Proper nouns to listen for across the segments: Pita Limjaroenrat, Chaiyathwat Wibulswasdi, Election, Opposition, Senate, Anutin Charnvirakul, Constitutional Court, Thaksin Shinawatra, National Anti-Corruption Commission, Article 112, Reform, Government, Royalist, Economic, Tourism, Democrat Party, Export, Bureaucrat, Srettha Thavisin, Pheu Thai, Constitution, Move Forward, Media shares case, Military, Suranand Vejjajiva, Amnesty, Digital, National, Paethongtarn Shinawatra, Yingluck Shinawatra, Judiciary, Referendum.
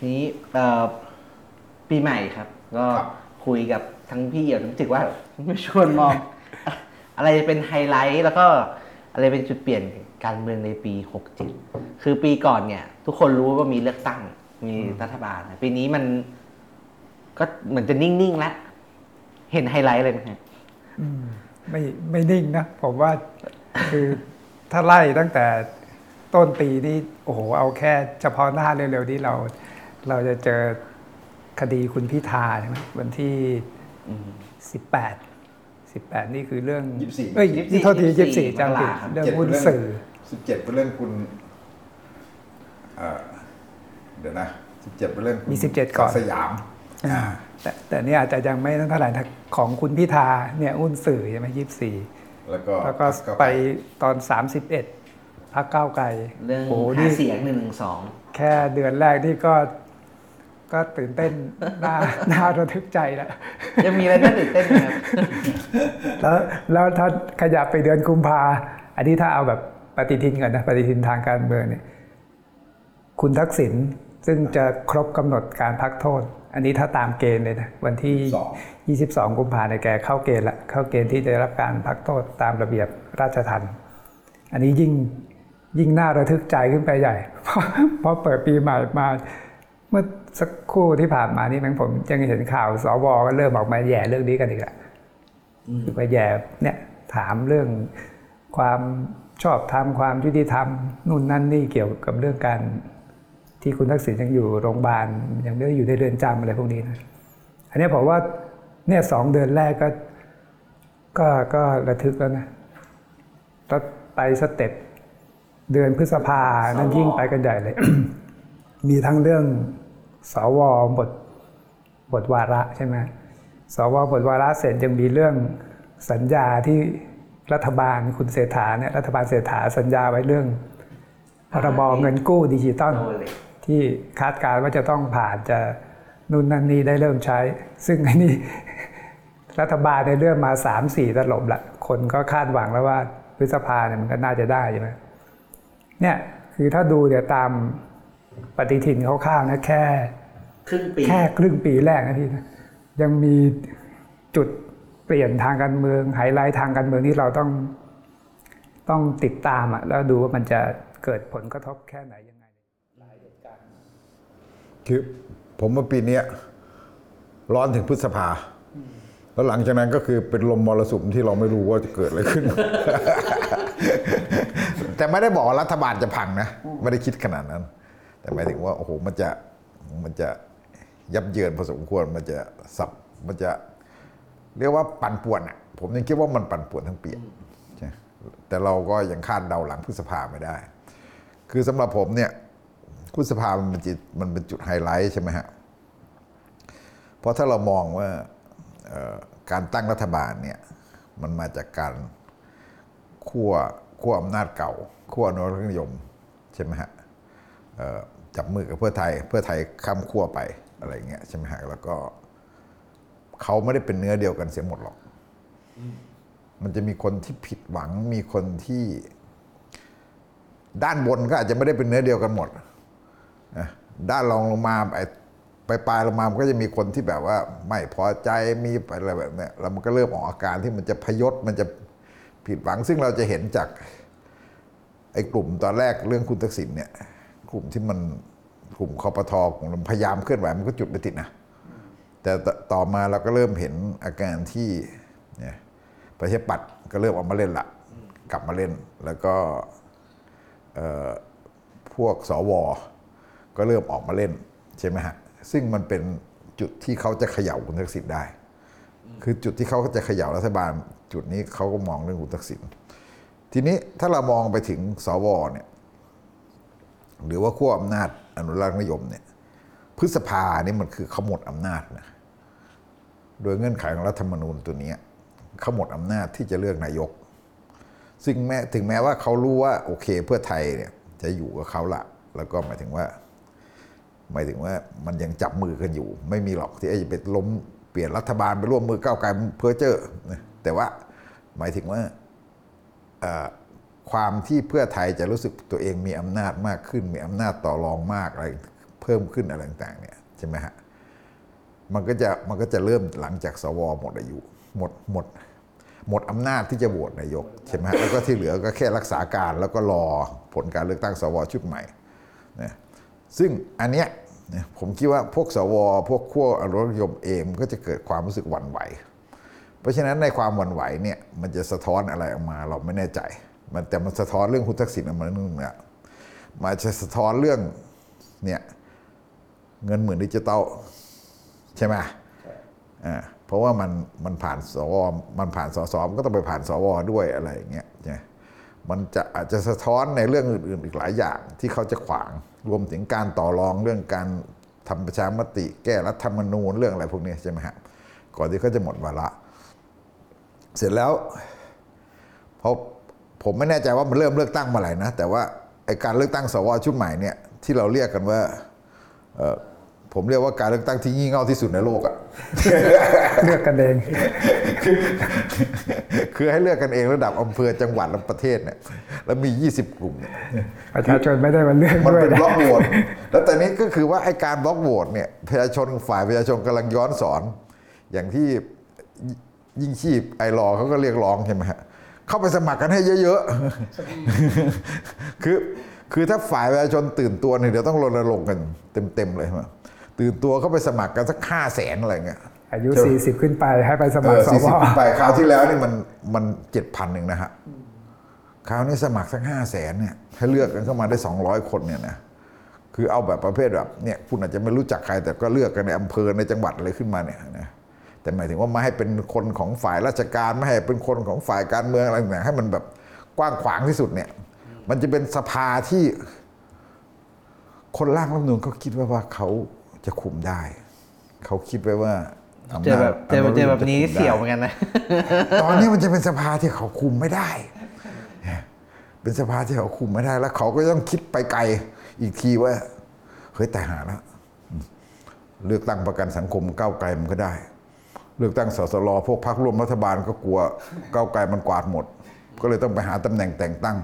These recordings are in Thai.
ทีนี้ปีใหม่ครับก็คุยกับทั้งพี่เอี่ยวทั้งจิกว่าไม่ชวนมองอะไรเป็นไฮไลท์แล้วก็อะไรเป็นจุดเปลี่ยนการเมืองในปี67คือปีก่อนเนี่ยทุกคนรู้ว่ามีเลือกตั้งมีรัฐบาลปีนี้มันก็เหมือนจะนิ่งๆแล้วเห็นไฮไลท์อะไรมั้ยฮะไม่นิ่งนะผมว่าคือถ้าไล่ตั้งแต่ต้นปีนี่โอ้โหเอาแค่เฉพาะหน้าเร็วๆนี้เราจะเจอคดีคุณพิธาใช่มั้ยวันที่18นี่คือเรื่อง24เอ้ยโทษที24จำผิดเรื่องหุ้นสื่อ17เป็นเรื่องคุณเดี๋ยวนะ17เป็นเรื่องมี17ก่อนสยามแต่นี่อาจจะยังไม่เท่าไหร่ของคุณพิธาเนี่ยหุ้นสื่อใช่มั้ย24แล้วก็ไปตอน31พรรคก้าวไกลเรื่องหาเสียง112แค่เดือนแรกนี่ก็ตื่นเต้นน่าระทึกใจแล้วจะมีอะไรน่าตื่นเต้นครับแล้วถ้าขยับไปเดือนกุมภาอันนี้ถ้าเอาแบบปฏิทินก่อนนะปฏิทินทางการเมืองเนี่ยคุณทักษิณซึ่งจะครบกำหนดการพักโทษอันนี้ถ้าตามเกณฑ์เลยนะวันที่22กุมภาเนี่ยแกเข้าเกณฑ์ละเข้าเกณฑ์ที่จะรับการพักโทษตามระเบียบราชทัณฑ์อันนี้ยิ่งน่าระทึกใจขึ้นไปใหญ่เพราะเปิดปีใหม่มาเมื่อสักครู่ที่ผ่านมานี่ผมยังเห็นข่าวสวก็เริ่มออกมาแย่เรื่องนี้กันอีกแล้วคือไปแย่เนี่ยถามเรื่องความชอบธรรมความยุติธรรมนู่นนั่นนี่เกี่ยวกับเรื่องการที่คุณทักษิณยังอยู่โรงพยาบาลยังไม่ได้อยู่ในเรือนจำอะไรพวกนี้นะอันนี้ผมว่าเนี่ยสองเดือนแรกก็ระทึกแล้วนะแล้วไปสเต็ปเดือนพฤษภานั่นยิ่งไปกันใหญ่เลย มีทั้งเรื่องสวบทวาระใช่ไหมสวบทวาระเสร็จยังมีเรื่องสัญญาที่รัฐบาลคุณเศรษฐาเนี่ยรัฐบาลเศรษฐาสัญญาไว้เรื่องพรบเงินกู้ดิจิตอลที่คาดการณ์ว่าจะต้องผ่านจะนู่นนั่นนี่ได้เริ่มใช้ซึ่งอันนี้รัฐบาลได้เริ่มมา 3-4 ตลบละคนก็คาดหวังแล้วว่าพฤษภาเนี่ยมันก็น่าจะได้ใช่ไหมเนี่ยคือถ้าดูเนี่ยตามปฏิทินคร่าวๆนะแค่ครึ่งปีแรกนะพี่นะยังมีจุดเปลี่ยนทางการเมืองไฮไลท์ทางการเมืองที่เราต้องติดตามอ่ะแล้วดูว่ามันจะเกิดผลกระทบแค่ไหนยังไงรายเหตุการณ์คือผมว่าปีนี้ร้อนถึงพฤษภาแล้วหลังจากนั้นก็คือเป็นลมมรสุมที่เราไม่รู้ว่าจะเกิดอะไรขึ้น แต่ไม่ได้บอกว่ารัฐบาลจะพังนะไม่ได้คิดขนาดนั้นแต่หมายถึงว่าโอ้โหมันจะยับเยินพอสมควรมันจะเรียกว่าปั่นป่วนอ่ะผมยังคิดว่ามันปั่นป่วนทั้งปีแต่เราก็ยังคาดเดาหลังพฤษภาไม่ได้คือสำหรับผมเนี่ยพฤษภามันเป็นจุดไฮไลท์ใช่ไหมฮะเพราะถ้าเรามองว่าการตั้งรัฐบาลเนี่ยมันมาจากการขั้วอำนาจเก่าขั้วอนุรักษนิยมใช่ไหมฮะจับมือกับเพื่อไทยข้ามขั้วไปอะไรเงี้ยใช่ไหมฮะแล้วก็เขาไม่ได้เป็นเนื้อเดียวกันเสียหมดหรอกมันจะมีคนที่ผิดหวังมีคนที่ด้านบนก็อาจจะไม่ได้เป็นเนื้อเดียวกันหมดนะด้านรองลงมาไปปลายลงมามันก็จะมีคนที่แบบว่าไม่พอใจมีอะไรแบบเนี้ยแล้วมันก็เริ่มออกอาการที่มันจะพยศมันจะผิดหวังซึ่งเราจะเห็นจากไอ้กลุ่มตอนแรกเรื่องคุณทักษิณเนี่ยกลุ่มที่มันกลุ่มคปท.มันพยายามเคลื่อนไหวมันก็จุดไม่ติดนะแต่ต่อมาเราก็เริ่มเห็นอาการที่เนี่ยประชาธิปัตย์ก็เริ่มออกมาเล่นละกลับมาเล่นแล้วก็พวกสวก็เริ่มออกมาเล่นใช่ไหมฮะซึ่งมันเป็นจุดที่เขาจะเขย่าคุณทักษิณได้คือจุดที่เขาจะเขย่ารัฐบาลจุดนี้เขาก็มองเรื่องคุณทักษิณทีนี้ถ้าเรามองไปถึงสวเนี่ยหรือว่าขั้วอำนาจอนุรักษนิยมเนี่ยพฤษภานี่มันคือขมวดอำนาจนะโดยเงื่อนไขของรัฐธรรมนูญตัวนี้เขาหมดอำนาจที่จะเลือกนายกซึ่งถึงแม้ว่าเขารู้ว่าโอเคเพื่อไทยเนี่ยจะอยู่กับเขาละแล้วก็หมายถึงว่ามันยังจับมือกันอยู่ไม่มีหรอกที่จะไปล้มเปลี่ยนรัฐบาลไปร่วมมือก้าวไกลเพ้อเจ้อแต่ว่าหมายถึงว่าความที่เพื่อไทยจะรู้สึกตัวเองมีอำนาจมากขึ้นมีอำนาจต่อรองมากอะไรพ พิ่มขึ้นอะไรต่างๆเนี่ยใช่ไหมฮะมันก็จะเริ่มหลังจากสวหมดอายุหมดอำนาจที่จะโหวตนายกใช่ไหมแล้วก็ที่เหลือก็แค่รักษาการแล้วก็รอผลการเลือกตั้งสวชุดใหม่นะซึ่งอันเนี้ยผมคิดว่าพวกสวพวกขั้วอนุรักษ์นิยมเองก็จะเกิดความรู้สึกหวั่นไหวเพราะฉะนั้นในความหวั่นไหวเนี่ยมันจะสะท้อนอะไรออกมาเราไม่แน่ใจแต่มันสะท้อนเรื่องคุณทักษิณออกมาหนึ่งเนี่ยมันจะสะท้อนเรื่องเนี่ยเงินหมื่นดิจิตอลใช่ไหมเพราะว่ามันผ่านสวมันผ่านสสมันก็ต้องไปผ่านสวด้วยอะไรอย่างเงี้ยมันจะอาจจะสะท้อนในเรื่องอื่นๆอีกหลายอย่างที่เขาจะขวางรวมถึงการต่อรองเรื่องการทำประชามติแก้รัฐธรรมนูญเรื่องอะไรพวกนี้ใช่ไหมฮะก่อนที่เขาจะหมดวาระเสร็จแล้วพอผมไม่แน่ใจว่ามันเริ่มเลือกตั้งเมื่อไหร่นะแต่ว่าไอ้การเลือกตั้งสวชุดใหม่เนี่ยที่เราเรียกกันว่าผมเรียกว่าการเลือกตั้งที่งี่เง่าที่สุดในโลกอ่ะเลือกกันเองคือให้เลือกกันเองระดับอำเภอจังหวัดและประเทศเนี่ยแล้วมี20กลุ่มประชาชนไม่ได้มาเลือกมันเป็นบล็อกโหวตแล้วตอนนี้ก็คือว่าไอ้การบล็อกโหวตเนี่ยประชาชนฝ่ายประชาชนกำลังย้อนสอนอย่างที่ยิ่งชีพไอรอเขาก็เรียกร้องใช่ไหมฮะเข้าไปสมัครกันให้เยอะๆคือถ้าฝ่ายประชาชนตื่นตัวเนี่ยเดี๋ยวต้องรณรงค์กันเต็มๆเลยมาตื่นตัวเข้าไปสมัครกันสัก500,000อะไรเงี้ยอายุ40ขึ้นไปให้ไปสมัครสวขึ้นไปคราวที่แล้วนี่มัน 7,000 นึงนะฮะคราวนี้สมัครสัก 500,000 เนี่ยให้เลือกกันเข้ามาได้200คนเนี่ยนะคือเอาแบบประเภทแบบเนี่ยคุณอาจจะไม่รู้จักใครแต่ก็เลือกกันในอำเภอในจังหวัดอะไรขึ้นมาเนี่ยนะแต่หมายถึงว่าไม่ให้เป็นคนของฝ่ายราชการไม่ให้เป็นคนของฝ่ายการเมืองอะไรอย่างเงี้ยให้มันแบบกว้างขวางที่สุดเนี่ยมันจะเป็นสภาที่คนร่างรัฐธรรมนูญเขาคิดว่าเขาจะคุมได้เขาคิดไว้ว่าเจอแบบนี้เสี่ยวเหมือนกันนะตอนนี้มันจะเป็นสภาที่เขาคุมไม่ได้เป็นสภาที่เขาคุมไม่ได้แล้วเขาก็ต้องคิดไปไกลอีกทีว่าเฮ้ยแต่หาแล้วเลือกตั้งประกันสังคมก้าวไกลมันก็ได้เลือกตั้งสสรพวกพรรคร่วมรัฐบาลก็กลัวก้าวไกลมันกวาดหมดก็เลยต้องไปหาตำแหน่งแต่งตั้ง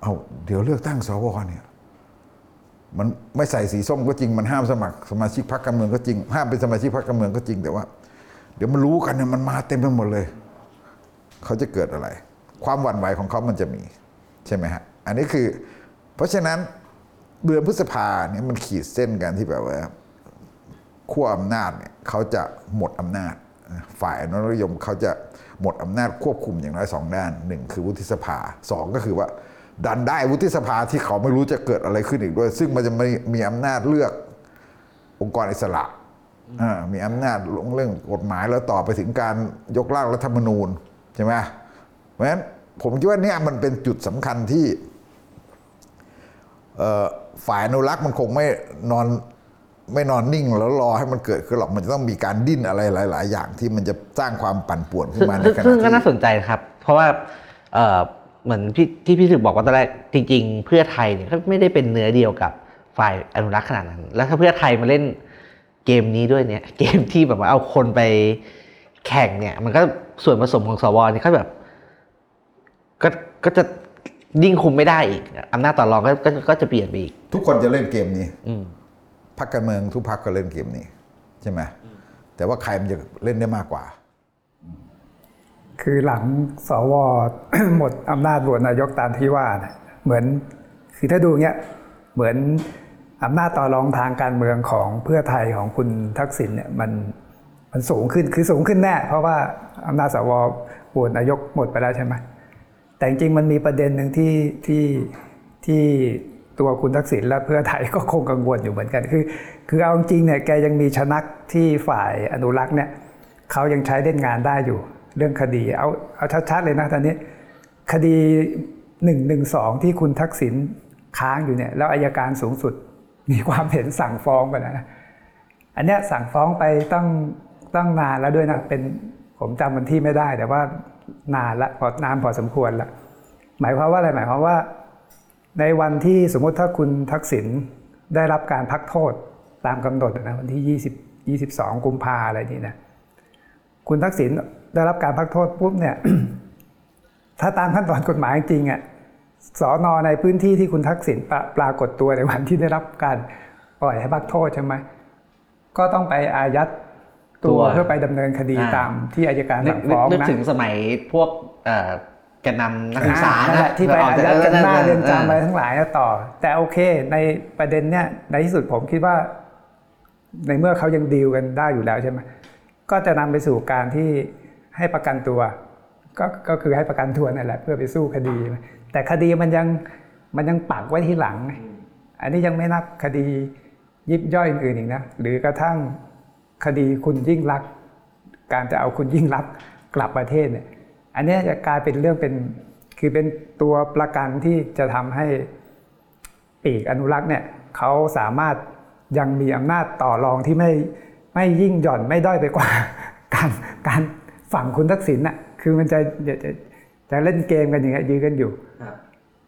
เอาเดี๋ยวเลือกตั้งสวเนี่ยมันไม่ใส่สีส้มก็จริงมันห้ามสมัครสมาชิกพรรคการเมืองก็จริงห้ามเป็นสมาชิกพรรคการเมืองก็จริงแต่ว่าเดี๋ยวมันรู้กันเนี่ยมันมาเต็มไปหมดเลยเขาจะเกิดอะไรความหวั่นไหวของเขามันจะมีใช่ไหมฮะอันนี้คือเพราะฉะนั้นเดือนพฤษภาเนี่ยมันขีดเส้นกันที่แบบว่าขั้วอำนาจเนี่ยเขาจะหมดอำนาจฝ่ายอนุรักษ์นิยมเขาจะหมดอำนาจควบคุมอย่างน้อย2ด้าน1คือวุฒิสภา2ก็คือว่าดันได้วุฒิสภาที่เขาไม่รู้จะเกิดอะไรขึ้นอีกด้วยซึ่งมันจะมีอำนาจเลือกองค์กรอิสระมีอำนาจเรื่องกฎหมายแล้วต่อไปถึงการยกร่างรัฐธรรมนูญใช่ไหมเพราะฉะนั้นผมคิดว่าเนี่ยมันเป็นจุดสำคัญที่ฝ่ายอนุรักษ์มันคงไม่นอนนิ่งแล้วรอให้มันเกิดขึ้นหรอกมันจะต้องมีการดิ้นอะไรหลายๆอย่างที่มันจะสร้างความปั่นป่วนขึ้นมาในขณะซึ่งก็น่าสนใจครับเพราะว่าเหมือนที่พี่ถึกบอกว่าตอนแรกจริงๆเพื่อไทยเนี่ยเขาไม่ได้เป็นเนื้อเดียวกับฝ่ายอนุรักษ์ขนาดนั้นแล้วถ้าเพื่อไทยมาเล่นเกมนี้ด้วยเนี่ยเกมที่แบบว่าเอาคนไปแข่งเนี่ยมันก็ส่วนผสมของสวเนี่ยเขาแบบก็จะยิ่งคุมไม่ได้อีกอำนาจต่อรองก็จะเปลี่ยนไปอีกทุกคนจะเล่นเกมนี้พรรคการเมืองทุกพรรคก็เล่นเกมนี้ใช่ไหมแต่ว่าใครมันจะเล่นได้มากกว่าคือหลังสวหมดอำนาจโหวตนายกตามที่ว่าเหมือนคือถ้าดูเงี้ยเหมือนอำนาจต่อรองทางการเมืองของเพื่อไทยของคุณทักษิณเนี่ยมันสูงขึ้นคือสูงขึ้นแน่เพราะว่าอำนาจสวโหวตนายกหมดไปแล้วใช่ไหมแต่จริงมันมีประเด็นหนึ่งที่ตัวคุณทักษิณและเพื่อไทยก็คงกังวลอยู่เหมือนกันคือเอาจริงเนี่ยแกยังมีชนักที่ฝ่ายอนุรักษ์เนี่ยเขายังใช้เล่นงานได้อยู่เรื่องคดีเอาชัดๆเลยนะตอนนี้คดี112ที่คุณทักษิณค้างอยู่เนี่ยแล้วอัยการสูงสุดมีความเห็นสั่งฟ้องไปแล้วนะอันเนี้ยสั่งฟ้องไปต้องนานแล้วด้วยนะเป็นผมจำวันที่ไม่ได้แต่ว่านานละพอสมควรละหมายความว่าอะไรหมายความว่าในวันที่สมมติถ้าคุณทักษิณได้รับการพักโทษตามกำหนดนะวันที่22กุมภาอะไรนี่นะคุณทักษิณได้รับการพักโทษปุ๊บเนี่ย ถ้าตามขั้นตอนกฎหมายจริงอ่ะสนในพื้นที่ที่คุณทักษิณปรากฏตัวในวันที่ได้รับการ ปล่อยให้พักโทษใช่ไหมก็ต้องไปอายัดตัวเพื่อไปดำเนินคดีตามที่อัยการสั่งฟ้องนะนึกถึงสมัยพวกแกนำนักศึกษาที่ไปอายัดกันหน้าเรือนจำอะไรทั้งหลายต่อแต่โอเคในประเด็นเนี้ยในที่สุดผมคิดว่าในเมื่อเขายังดีลกันได้อยู่แล้วใช่ไหมก็จะนำไปสู่การที่ให้ประกันตัวก็คือให้ประกันตัวนั่นแหละเพื่อไปสู้คดีแต่คดีมันยังปักไว้ที่หลังอันนี้ยังไม่นับคดียิบย่อยอื่นอีกนะหรือกระทั่งคดีคุณยิ่งลักษณ์การจะเอาคุณยิ่งลักษณ์กลับประเทศเนี่ยอันนี้จะกลายเป็นเรื่องเป็นตัวประกันที่จะทำให้ปีกอนุรักษ์เนี่ยเขาสามารถยังมีอำนาจต่อรองที่ไม่ยิ่งหย่อนไม่ด้อยไปกว่าการฝั่งคุณทักษิณน่ะคือมันจะเล่นเกมกันอย่างเงี้ยยื้อกันอยู่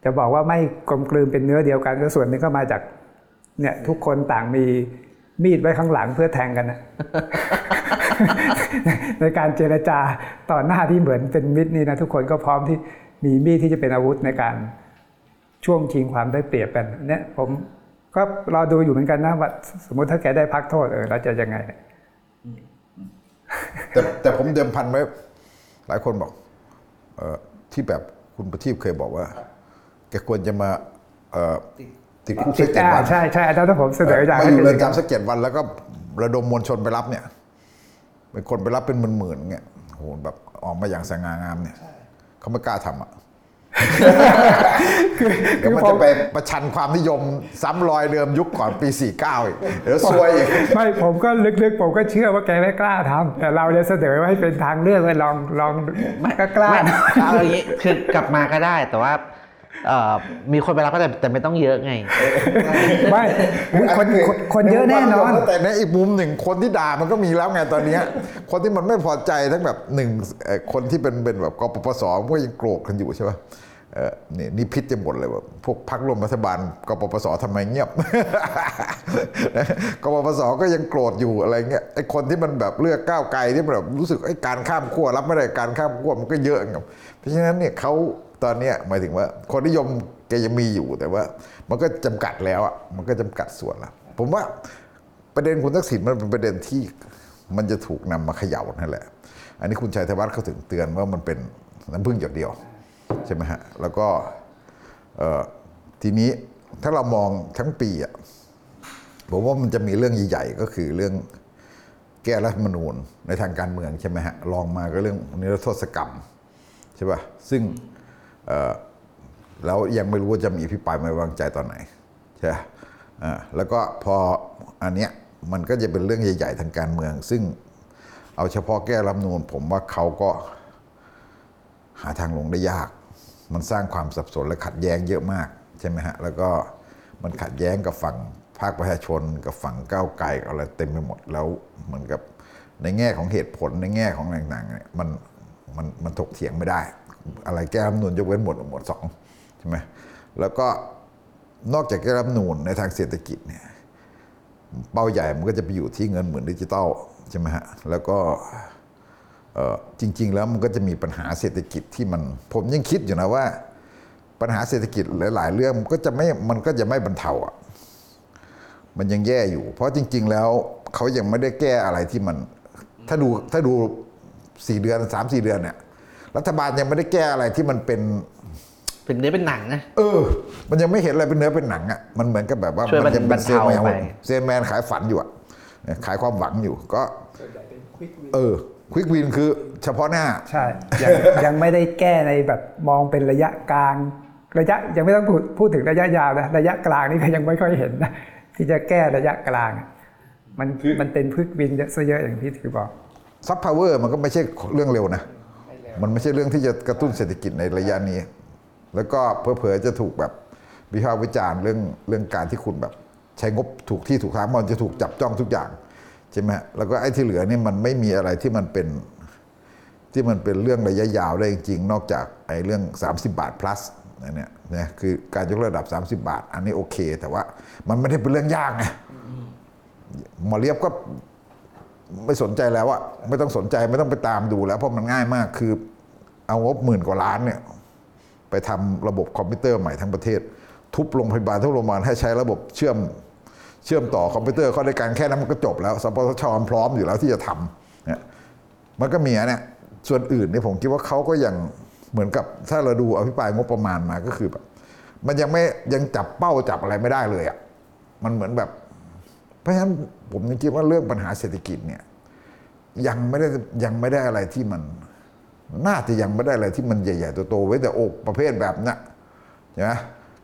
จะบอกว่าไม่กลมกลืนเป็นเนื้อเดียวกันก็ส่วนนึงก็มาจากเนี่ยทุกคนต่างมีมีดไว้ข้างหลังเพื่อแทงกันนะ ในการเจรจาต่อหน้าที่เหมือนเป็นมิตรนี่นะทุกคนก็พร้อมที่มีมีดที่จะเป็นอาวุธในการช่วงชิงความได้เปรียบกันเนี่ยผมก็รอดูอยู่เหมือนกันนะว่าสมมติถ้าแกได้พักโทษเราจะยังไงแต่ผมเดิมพันไว้หลายคนบอกที่แบบคุณประทีปเคยบอกว่าแกควรจะมาติดคุกสัก7 วันใช่ใช่อาจารย์ถ้าผมเสนออย่างไม่อยู่เรือนจำสัก7 วันแล้วก็ระดมมวลชนไปรับเนี่ยเป็นคนไปรับเป็นหมื่นๆเงี้ยโหแบบออกมาอย่างสง่างามเนี่ยเขาไม่กล้าทำอ่ะคือมันจะไปประชันความนิยมซ้ำรอยเดิมยุคก่อนปี49อีกเดี๋ยวซวยอีกไม่ผมก็ลึกๆผมก็เชื่อว่าแกไม่กล้าทำแต่เราจะเสนอว่าให้เป็นทางเลือกให้ลองไม่กล้าเอาอย่างนี้คือกลับมาก็ได้แต่ว่ามีคนไปรับก็แต่ไม่ต้องเยอะไงไม่คนเยอะแน่นอนแต่ในอีกมุมหนึ่งคนที่ด่ามันก็มีแล้วไงตอนนี้คนที่มันไม่พอใจทั้งแบบ1คนที่เป็นแบบกปปสก็ยังโกรธกันอยู่ใช่ป่ะนี่พิษจะหมดเลยแบบพวกพรรคร่วมรัฐบาลกปปสทำไมเงียบกปปสก็ยังโกรธอยู่อะไรเงี้ยไอ้คนที่มันแบบเลือกก้าวไกลที่แบบรู้สึกไอ้การข้ามขั้วรับไม่ได้การข้ามขั้วมันก็เยอะไงเพราะฉะนั้นเนี่ยเขาตอนนี้หมายถึงว่าคนนิยมแกยังมีอยู่แต่ว่ามันก็จำกัดแล้วอ่ะมันก็จำกัดส่วนละผมว่าประเด็นคุณทักษิณมันเป็นประเด็นที่มันจะถูกนำมาเขย่านั่นแหละอันนี้คุณชัยธวัฒน์เขาถึงเตือนว่ามันเป็นน้ำพึ่งหยดเดียวใช่ไหมฮะแล้วก็ทีนี้ถ้าเรามองทั้งปีอ่ะผมว่ามันจะมีเรื่องใหญ่ๆก็คือเรื่องแก้รัฐธรรมนูญในทางการเมืองใช่ไหมฮะลองมาก็เรื่องนิรโทษกรรมใช่ป่ะซึ่งแล้วยังไม่รู้ว่าจะมีอภิปรายไม่วางใจตอนไหนใช่แล้วก็พออันเนี้ยมันก็จะเป็นเรื่องใหญ่ๆทางการเมืองซึ่งเอาเฉพาะแก้รัฐธรรมนูญผมว่าเขาก็หาทางลงได้ยากมันสร้างความสับสนและขัดแย้งเยอะมากใช่ไหมฮะแล้วก็มันขัดแย้งกับฝั่งภาคประชาชนกับฝั่งก้าวไกลอะไรเต็มไปหมดแล้วเหมือนกับในแง่ของเหตุผลในแง่ของต่างๆเนี่ยมันถกเถียงไม่ได้อะไรแก้รัฐธรรมนูญยกเว้นหมวด 2ใช่ไหมแล้วก็นอกจากแก้รัฐธรรมนูญในทางเศรษฐกิจเนี่ยเป้าใหญ่มันก็จะไปอยู่ที่เงินหมื่นดิจิตอลใช่ไหมฮะแล้วก็จริงๆแล้วมันก็จะมีปัญหาเศรษฐกิจที่มันผมยังคิดอยู่นะว่าปัญหาเศรษฐกิจหลายๆเรื่องมันก็จะไม่บรรเทาอ่ะมันยังแย่อยู่เพราะจริงๆแล้วเขายังไม่ได้แก้อะไรที่มันถ้าดู4 เดือน 3-4 เดือนเนี่ยรัฐบาลยังไม่ได้แก้อะไรที่มันเป็นเนื้อเป็นหนังนะมันยังไม่เห็นอะไรเป็นเนื้อเป็นหนังอ่ะมันเหมือนกับแบบว่ามันยังเป็นเซลแมนขายฝันอยู่อ่ะขายความหวังอยู่ก็ควิกวินคือเฉพาะหน้าใช่ ยังไม่ได้แก้ในแบบมองเป็นระยะกลางระยะยังไม่ต้องพูดถึงระยะยาวนะระยะกลางนี่ก็ยังไม่ค่อยเห็นนะที่จะแก้ระยะกลางมันเป็นควิกวินซะเยอะอย่างที่ถือบอกซับพาวเวอร์มันก็ไม่ใช่เรื่องเร็วนะมันไม่ใช่เรื่องที่จะกระตุ้นเศรษฐกิจในระยะนี้แล้วก็เผลอๆจะถูกแบบวิพากษ์วิจารณ์เรื่องการที่คุณแบบใช้งบถูกที่ถูกทางมันจะถูกจับจ้องทุกอย่างใช่ไหมแล้วก็ไอ้ที่เหลือนี่มันไม่มีอะไรที่มันเป็นเรื่องระยะยาวได้จริงๆนอกจากไอ้เรื่อง30 บาท plus เนี่ยนะคือการยกระดับ30 บาทอันนี้โอเคแต่ว่ามันไม่ได้เป็นเรื่องยากไงหมอเลียบก็ไม่สนใจแล้วอะไม่ต้องสนใจไม่ต้องไปตามดูแล้วเพราะมันง่ายมากคือเอางบ10,000 กว่าล้านเนี่ยไปทำระบบคอมพิวเตอร์ใหม่ทั้งประเทศทุบโรงพยาบาลให้ใช้ระบบเชื่อม เชื่อมต่อคอมพิวเตอร์เข้าด้วยกันแค่นั้นมันก็จบแล้วสปสช.พร้อมอยู่แล้วที่จะทำเนี่ยมันก็มีเนี่ยส่วนอื่นเนี่ยผมคิดว่าเขาก็ยังเหมือนกับถ้าเราดูอภิปรายงบประมาณมาก็คือแบบมันยังจับเป้าจับอะไรไม่ได้เลยอ่ะมันเหมือนแบบเพราะฉะนั้นผมคิดว่าเรื่องปัญหาเศรษฐกิจเนี่ยยังไม่ได้อะไรที่มันน่าจะยังไม่ได้อะไรที่มันใหญ่ๆโตๆไว้แต่โอกประเภทแบบนั้นใช่ไหม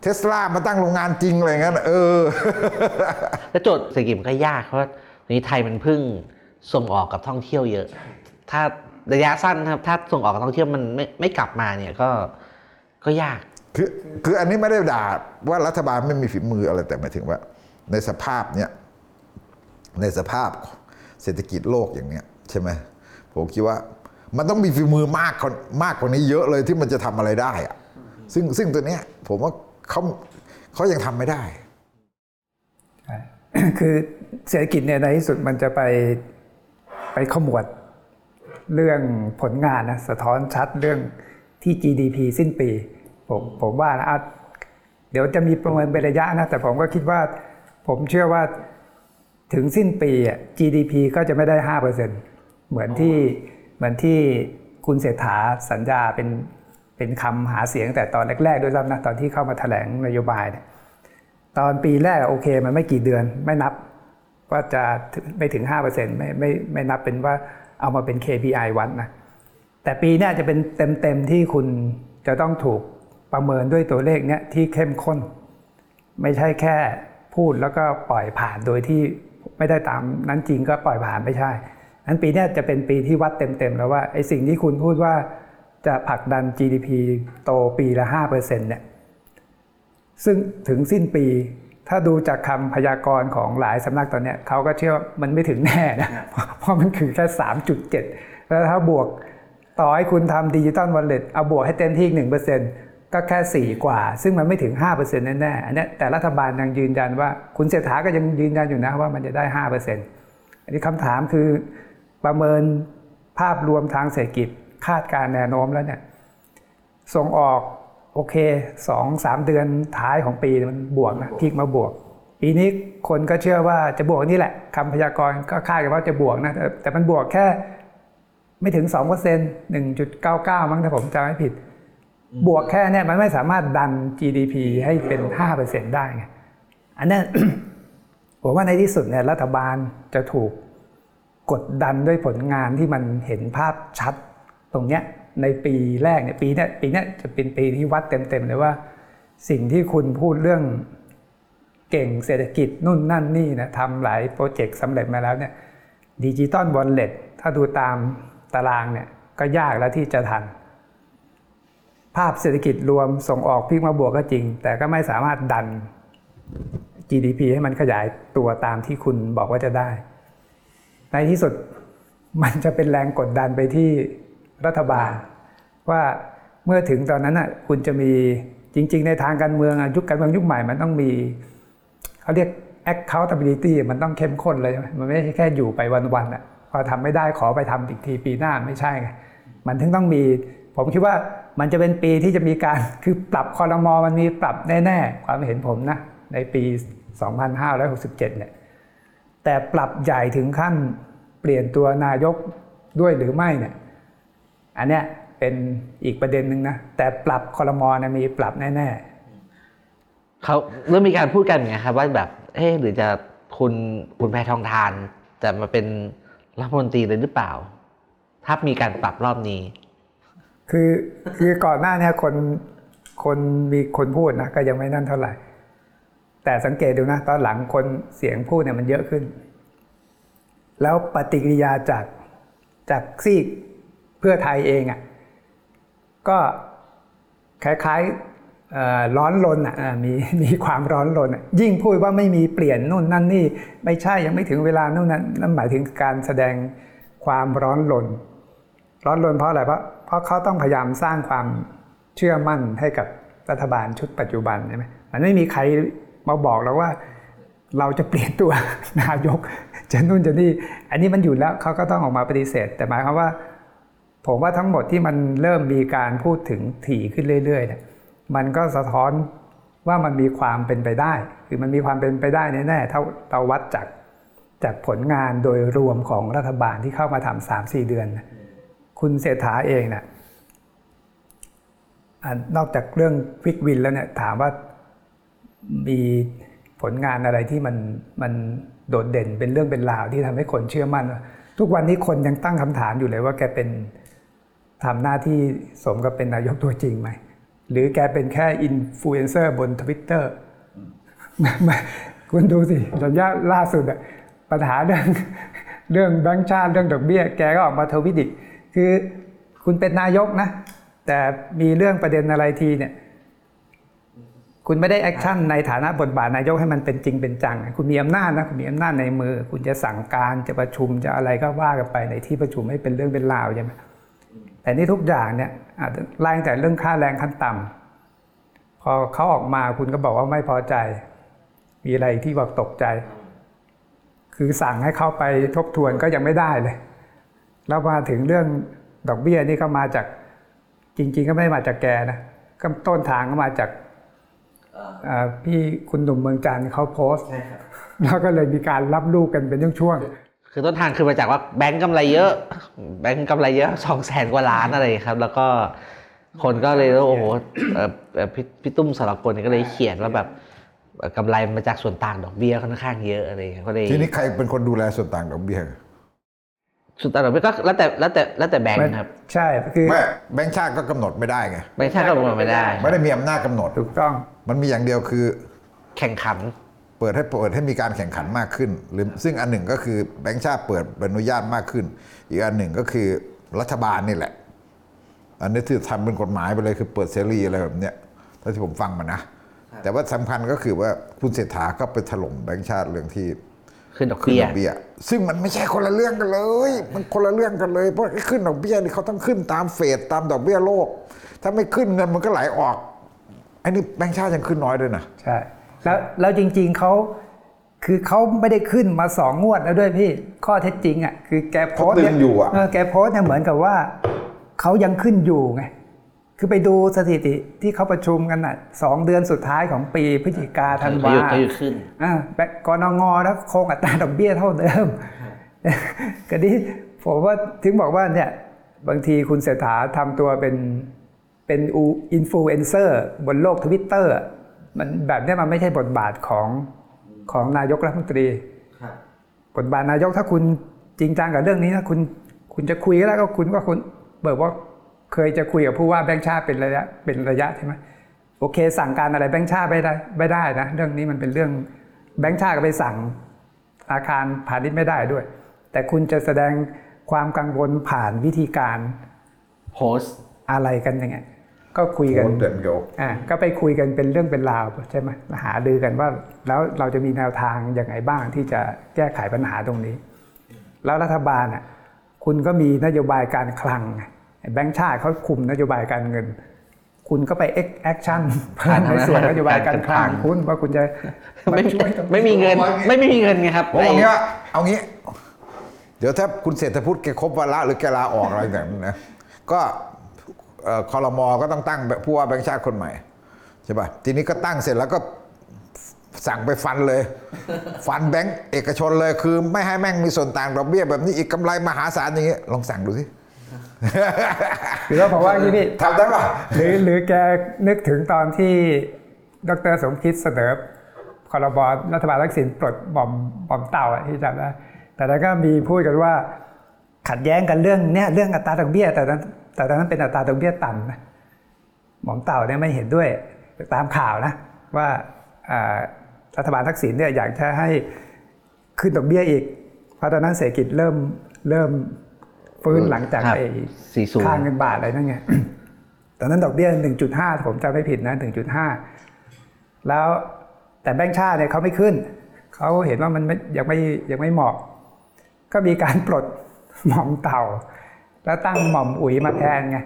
เทสลามาตั้งโรงงานจริงอะไรเงี้ยแล้วโจทย์เศรษฐกิจมันก็ยากเพราะวันนี้ไทยมันพึ่งส่งออกกับท่องเที่ยวเยอะถ้าระยะสั้นครับถ้าส่งออกกับท่องเที่ยวมันไม่กลับมาเนี่ยก็ยากคืออันนี้ไม่ได้ด่าว่ารัฐบาลไม่มีฝีมืออะไรแต่หมายถึงว่าในสภาพเนี้ยในสภาพเศรษฐกิจโลกอย่างเนี้ยใช่ไหมผมคิดว่ามันต้องมีฝีมือมากกว่านี้เยอะเลยที่มันจะทำอะไรได้อะซึ่งตัวเนี้ยผมว่าเขายังทำไม่ได้คือเศรษฐกิจเนี่ยในที่สุดมันจะไปขมวดเรื่องผลงานนะสะท้อนชัดเรื่องที่ GDP สิ้นปีผมว่านะเดี๋ยวจะมีประเมินเป็นระยะนะแต่ผมก็คิดว่าผมเชื่อว่าถึงสิ้นปีอ่ะ GDP ก็จะไม่ได้ 5% เหมือนที่คุณเศรษฐาสัญญาเป็นคำหาเสียงแต่ตอนแรกๆด้วยซ้ำนะตอนที่เข้ามาแถลงนโยบายเนี่ยตอนปีแรกโอเคมันไม่กี่เดือนไม่นับว่าจะไม่ถึง 5% ไม่นับเป็นว่าเอามาเป็น KPI วัดนะแต่ปีหน้าจะเป็นเต็มๆที่คุณจะต้องถูกประเมินด้วยตัวเลขเนี้ยที่เข้มข้นไม่ใช่แค่พูดแล้วก็ปล่อยผ่านโดยที่ไม่ได้ตามนั้นจริงก็ปล่อยผ่านไม่ใช่นั้นปีนี้จะเป็นปีที่วัดเต็มๆแล้วว่าไอ้สิ่งที่คุณพูดว่าจะผลักดัน GDP โตปีละ 5% เนี่ยซึ่งถึงสิ้นปีถ้าดูจากคำพยากรณ์ของหลายสำนักตอนนี้เขาก็เชื่อว่ามันไม่ถึงแน่นะเพราะมันคือแค่ 3.7 แล้วถ้าบวกต่อให้คุณทำดิจิตอลวอลเล็ตเอาบวกให้เต็มที่ 1% ก็แค่4กว่าซึ่งมันไม่ถึง 5% แน่ๆอันนี้แต่รัฐบาลยังยืนยันว่าคุณเศรษฐาก็ยังยืนยันอยู่นะว่ามันจะได้ 5% อันนี้คำถามคือประเมินภาพรวมทางเศรษฐกิจคาดการแนวโน้มแล้วเนี่ยส่งออกโอเค 2-3 เดือนท้ายของปีมันบวกนะพลิกมาบวกปีนี้คนก็เชื่อว่าจะบวกนี่แหละคำพยากรณ์ก็คาดกันว่าจะบวกนะแต่มันบวกแค่ไม่ถึง 2% 1.99 มั้งถ้าผมจำไม่ผิดบวกแค่เนี่ยมันไม่สามารถดัน GDP ให้เป็น 5% ได้ไงอันนั้น ผมว่าในที่สุดเนี่ยรัฐบาลจะถูกกดดันด้วยผลงานที่มันเห็นภาพชัดตรงเนี้ยในปีแรกเนี่ยปีเนี้ยจะเป็นปีที่วัดเต็มๆเลยว่าสิ่งที่คุณพูดเรื่องเก่งเศรษฐกิจนู่นนั่นนี่นะทำหลายโปรเจกต์สำเร็จมาแล้วเนี่ยดิจิตอลวอลเล็ตถ้าดูตามตารางเนี่ยก็ยากแล้วที่จะทันภาพเศรษฐกิจรวมส่งออกพลิกมาบวกก็จริงแต่ก็ไม่สามารถดัน GDP ให้มันขยายตัวตามที่คุณบอกว่าจะได้ในที่สุดมันจะเป็นแรงกดดันไปที่รัฐบาลว่าเมื่อถึงตอนนั้นน่ะคุณจะมีจริงๆในทางการเมืองยุคการเมืองยุคใหม่มันต้องมีเขาเรียก accountability มันต้องเข้มข้นเลยมันไม่ใช่แค่อยู่ไปวันๆน่ะพอทำไม่ได้ขอไปทำอีกทีปีหน้าไม่ใช่ไงมันถึงต้องมีผมคิดว่ามันจะเป็นปีที่จะมีการคือปรับครม.มันมีปรับแน่ๆความเห็นผมนะในปี 2567 เนี่ยแต่ปรับใหญ่ถึงขั้นเปลี่ยนตัวนายกด้วยหรือไม่เนี่ยอันเนี้ยเป็นอีกประเด็นนึงนะแต่ปรับครม.นะมีปรับแน่ๆเขาเริ่มมีการพูดกันไงครับว่าแบบหรือจะคุณแพทองธารจะมาเป็นรัฐมนตรีเลยหรือเปล่าถ้ามีการปรับรอบนี้คือก่อนหน้านี้คนมีคนพูดนะก็ยังไม่นั่นเท่าไหร่แต่สังเกตดูนะตอนหลังคนเสียงพูดเนี่ยมันเยอะขึ้นแล้วปฏิกิริยาจากซีกเพื่อไทยเองอ่ะก็คล้ายๆร้อนรนอ่ะมีความร้อนรนยิ่งพูดว่าไม่มีเปลี่ยนนู่นนั่นนี่ไม่ใช่ยังไม่ถึงเวลานู่นนั่นหมายถึงการแสดงความร้อนรนเพราะอะไรเพราะเขาต้องพยายามสร้างความเชื่อมั่นให้กับรัฐบาลชุดปัจจุบันใช่ไหมมันไม่มีใครมาบอกแล้วว่าเราจะเปลี่ยนตัวนายกจะนู่นจะนี่อันนี้มันอยู่แล้วเขาก็ต้องออกมาปฏิเสธแต่หมายความว่าผมว่าทั้งหมดที่มันเริ่มมีการพูดถึงถี่ขึ้นเรื่อยๆเนี่ยมันก็สะท้อน ว่ามันมีความเป็นไปได้คือมันมีความเป็นไปได้แน่ๆถ้าวัดจากผลงานโดยรวมของรัฐบาลที่เข้ามาทำ 3-4 เดือนคุณเศรษฐาเองเนี่ยนอกจากเรื่องควิกวินแล้วเนี่ยถามว่ามีผลงานอะไรที่มันโดดเด่นเป็นเรื่องเป็นราวที่ทำให้คนเชื่อมั่นทุกวันนี้คนยังตั้งคำถามอยู่เลยว่าแกเป็นทำหน้าที่สมกับเป็นนายกตัวจริงไหมหรือแกเป็นแค่อินฟลูเอนเซอร์บน Twitter คุณดูสิตอนล่าสุดอะปัญหาเรื่องแบงก์ชาติเรื่องดอกเบี้ยแกก็ออกมาทวิตอีกคือคุณเป็นนายกนะแต่มีเรื่องประเด็นอะไรทีเนี่ยคุณไม่ได้แอคชั่นในฐานะบทบาทนายกให้มันเป็นจริงเป็นจังคุณมีอำนาจนะคุณมีอำนาจในมือคุณจะสั่งการจะประชุมจะอะไรก็ว่ากันไปในที่ประชุมให้เป็นเรื่องเป็นราวใช่ไหมแต่นี่ทุกอย่างเนี่ยไล่ตั้งแต่เรื่องค่าแรงขั้นต่ำพอเขาออกมาคุณก็บอกว่าไม่พอใจมีอะไรที่บอกตกใจคือสั่งให้เข้าไปทบทวนก็ยังไม่ได้เลยแล้วมาถึงเรื่องดอกเบี้ยนี่ก็มาจากจริงๆก็ไม่ได้มาจากแกนะก็ต้นทางก็มาจากพี่คุณหนุ่มเมืองจันทร์เขาโพสต์แล้วก็เลยมีการรับลูกกันเป็นช่วงๆคือต้นทางคือมาจากว่าแบงก์กำไรเยอะแบงก์กำไรเยอะ200,000 กว่าล้านอะไรครับแล้วก็คนก็เลยโอ้โหพี่ตุ้มสรกลก็เลยเขียนว่าแบบกำไรมาจากส่วนต่างดอกเบี้ยค่อนข้างเยอะอะไรก็เลยทีนี้ใครเป็นคนดูแลส่วนต่างดอกเบี้ยส่วนต่างดอกเบี้ยก็แล้วแต่แบงค์ครับใช่คือแบงค์ชาติก็กำหนดไม่ได้ไงแบงค์ชาติก็กำหนดไม่ได้ไม่ได้มีอำนาจกำหนดถูกต้องมันมีอย่างเดียวคือแข่งขันเปิดให้มีการแข่งขันมากขึ้นหรือซึ่งอันหนึ่งก็คือแบงค์ชาติเปิดอนุญาตมากขึ้นอีกอันหนึ่งก็คือรัฐบาลนี่แหละอันนี้ที่ทำเป็นกฎหมายไปเลยคือเปิดเสรีอะไรแบบเนี้ยถ้าที่ผมฟังมานะแต่ว่าสำคัญก็คือว่าคุณเศรษฐาก็ไปถล่มแบงก์ชาติเรื่องที่ขึ้นดอกเบี้ยซึ่งมันไม่ใช่คนละเรื่องกันเลยมันคนละเรื่องกันเลยเพราะขึ้นดอกเบี้ยนี่เขาต้องขึ้นตามเฟดตามดอกเบี้ยโลกถ้าไม่ขึ้นเงินมันก็ไหลออกไอ้นี่แบงก์ชาติยังขึ้นน้อยด้วยนะใช่แล้วจริงๆเขาไม่ได้ขึ้นมา2 งวดแล้วด้วยพี่ข้อเท็จจริงอ่ะคือแกโพสต์เนี่ยแกโพสต์เนี่ยเหมือนกับว่าเขายังขึ้นอยู่ไงคือไปดูสถิติที่เขาประชุมกันน่ะ2เดือนสุดท้ายของปีพฤศจิกาธันวาก็อยู่ขึ้นกนง.แล้วคงอัตราดอกเบี้ยเท่าเดิมก็นี่ผมว่าถึงบอกว่าเนี่ยบางทีคุณเศรษฐาทำตัวเป็นอินฟลูเอนเซอร์บนโลก Twitter มันแบบนี้มันไม่ใช่บทบาทของนายกรัฐมนตรีบทบาทนายกถ้าคุณจริงจังกับเรื่องนี้นะคุณจะคุยแล้วก็คุณว่าคุณเบิกว่าเคยจะคุยกับผู้ว่าแบงก์ชาติเป็นระยะใช่ไหมโอเคสั่งการอะไรแบงก์ชาติไม่ได้นะเรื่องนี้มันเป็นเรื่องแบงก์ชาติก็ไปสั่งอาคารพาณิชย์ไม่ได้ด้วยแต่คุณจะแสดงความกังวลผ่านวิธีการโพสต์อะไรกันยังไงก็คุยกันก็ไปคุยกันเป็นเรื่องเป็นราวใช่ไหมหารือกันว่าแล้วเราจะมีแนวทางอย่างไรบ้างที่จะแก้ไขปัญหาตรงนี้แล้วรัฐบาลอ่ะคุณก็มีนโยบายการคลังแบงก์ชาติเขาคุมนโยบายการเงินคุณก็ไปแอคชั่นผ่านในส่วนนโยบายการคลังคุณว่าคุณจะไม่มีเงินไงครับเอางี้เดี๋ยวถ้าคุณเศรษฐพุทธแกครบวาระหรือแกลาออกอะไรแบบนี้นะก็ครม.ก็ต้องตั้งผู้ว่าแบงก์ชาติคนใหม่ใช่ป่ะทีนี้ก็ตั้งเสร็จแล้วก็สั่งไปฟันเลยฟันแบงก์เอกชนเลยคือไม่ให้แม่งมีส่วนต่างดอกเบี้ยแบบนี้อีกกำไรมหาศาลอย่างเงี้ยลองสั่งดูสิหรือว่าผมว่าที่นี่ทำได้ป่ะหรือแกนึกถึงตอนที่ดร.สมคิดเสนอครม.รัฐบาลทักษิณปลดบ่อมเต่าที่จำได้แต่แล้วก็มีพูดกันว่าขัดแย้งกันเรื่องอัตราดอกเบี้ยแต่ตอนนั้นเป็นอัตราดอกเบี้ยต่ำนะบ่อมเต่าเนี่ยไม่เห็นด้วยตามข่าวนะว่ารัฐบาลทักษิณเนี่ยอยากจะให้ขึ้นดอกเบี้ยอีกเพราะตอนนั้นเศรษฐกิจเริ่มฟื้นหลังจากไอ้ค่าเงินบาทอะไรนั่นไงตอนนั้นดอกเบี้ย 1.5 ผมจำไม่ผิดนะ 1.5 แล้วแต่แบงก์ชาติเนี่ยเขาไม่ขึ้นเขาเห็นว่ามันยังไม่เหมาะก็มีการปลดหม่อมเต่าแล้วตั้งหม่อมอุ๋ยมาแทนไง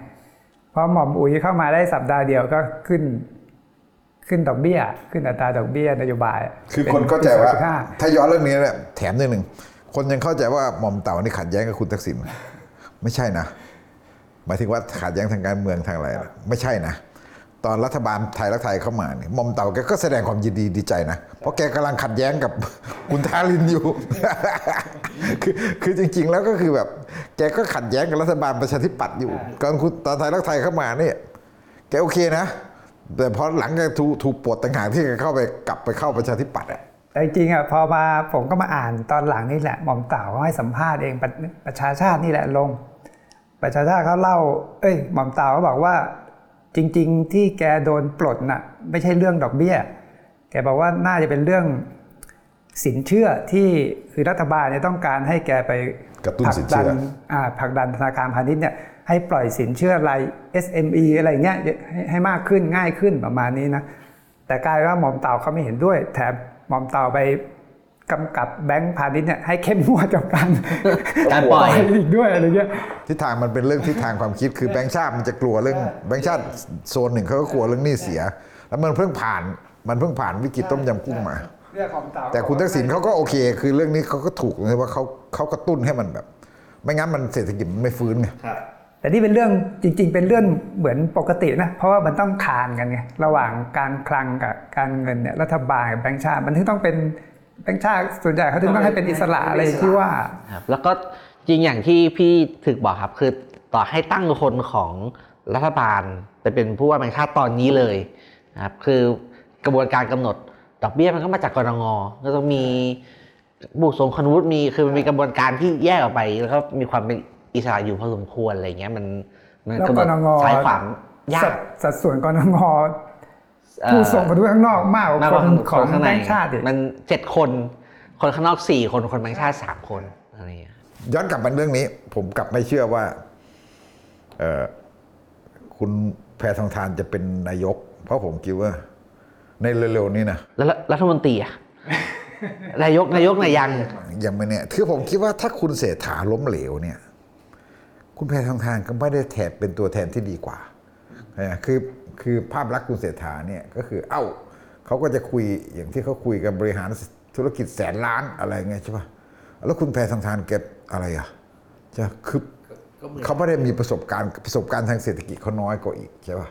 พอหม่อมอุ๋ยเข้ามาได้สัปดาห์เดียวก็ขึ้นดอกเบี้ยขึ้นอัตราดอกเบี้ยนโยบายคือคนเข้าใจว่าถ้าย้อนเรื่องนี้แหละแถมนิดนึงคนยังเข้าใจว่าหม่อมเต่านี่ขัดแย้งกับคุณทักษิณไม่ใช่นะหมายถึงว่าขัดแย้งทางการเมืองทางอะไรไม่ใช่นะ ตอนรัฐบาลไทยรักไทยเข้ามาเนี่ยมอมเต่าแกก็แสดงความยินดีดีใจนะเพราะแกกำลังขัดแย้งกับคุณทารินอยู่ คือจริงๆแล้วก็คือแบบแกก็ขัดแย้งกับรัฐบาลประชาธิปัตย์อยู่ตอนไทยรักไทยเข้ามาเนี่ยแกโอเคนะแต่พอหลังแกถูกปลดต่างหากที่แกเข้าไปกลับไปเข้าประชาธิปัตย์อ่ะแต่จริงอ่ะพอมาผมก็มาอ่านตอนหลังนี่แหละหม่อมเต่าให้สัมภาษณ์เองประชาชาตินี่แหละลงประชาชาติเขาเล่าหม่อมเต่าก็บอกว่าจริงๆที่แกโดนปลดน่ะไม่ใช่เรื่องดอกเบี้ยแกบอกว่าน่าจะเป็นเรื่องสินเชื่อที่คือรัฐบาลเนี่ยต้องการให้แกไปกระตุ้นสินเชื่อผลักดันธนาคารพาณิชย์เนี่ยให้ปล่อยสินเชื่อราย SME อะไรเงี้ยให้มากขึ้นง่ายขึ้นประมาณนี้นะแต่กลายว่าหม่อมเต่าเขาไม่เห็นด้วยแถมหม่อมเต่าไปกำกับแบงก์พาณิชย์เนี่ยให้เข้มงวดกับการปล่อยอีกด้วยอะไรเงี้ยทิศทางมันเป็นเรื่องทิศทางความคิดคือแบงก์ชาติมันจะกลัวเรื่องแบงก์ชาติโซนหนึ่งเขาก็กลัวเรื่องหนี้เสียแล้วมันเพิ่งผ่านวิกฤตต้มยำกุ้งมาแต่คุณทักษิณเขาก็โอเคคือเรื่องนี้เขาก็ถูกนะว่าเขากระตุ้นให้มันแบบไม่งั้นมันเศรษฐกิจมันไม่ฟื้นไงแต่นี่เป็นเรื่องจริงๆเป็นเรื่องเหมือนปกตินะเพราะว่ามันต้องคานกันไงระหว่างการคลังกับการเงินเนี่ยรัฐบาลกับแบงก์ชาติมันถึงต้องเป็นแบงก์ชาติส่วนใหญ่เขาถึงต้องให้เป็นอิสระอะไรที่ว่าครับแล้วก็จริงอย่างที่พี่ถึกบอกครับคือต่อให้ตั้งคนของรัฐบาลไปเป็นผู้ว่าแบงก์ชาติตอนนี้เลยนะครับคือกระบวนการกำหนดดอกเบี้ยมันก็มาจากกรง.ก็ต้องมีบุคคลคณวุฒิมีคือมันมีกระบวนการที่แยกออกไปแล้วก็มีความเป็นอิสระอยู่พอสมควรอะไรเงี้ยมันกำหนดสายความยากสัดส่วนกรง.ผู้ส่งคนด้วยข้างนอกมากกว่าคนของข้างในมัน7คนคนข้างนอก4คนคนแบงค์ชาติ3คนอะไรอย่างเงี้ยย้อนกลับมาเรื่องนี้ผมกลับไม่เชื่อว่าคุณแพทองธารจะเป็นนายกเพราะผมคิดว่าในเร็วๆนี้นะแล้วรัฐมนตรีอ่ะนายกน่ะยังไม่เนี่ยคือผมคิดว่าถ้าคุณเศรษฐาล้มเหลวเนี่ยคุณแพทองธารก็ไม่ได้แทนเป็นตัวแทนที่ดีกว่าคือภาพลักษณ์คุณเศรษฐาเนี่ยก็คือเขาก็จะคุยอย่างที่เขาคุยกับบริหารธุรกิจแสนล้านอะไรเงี้ยใช่ป่ะแล้วคุณแพทองธารเก็บอะไรอ่ะจะคือเขาไม่ได้มีประสบการณ์ทางเศรษฐกิจเขาน้อยกว่าอีกใช่ป่ะ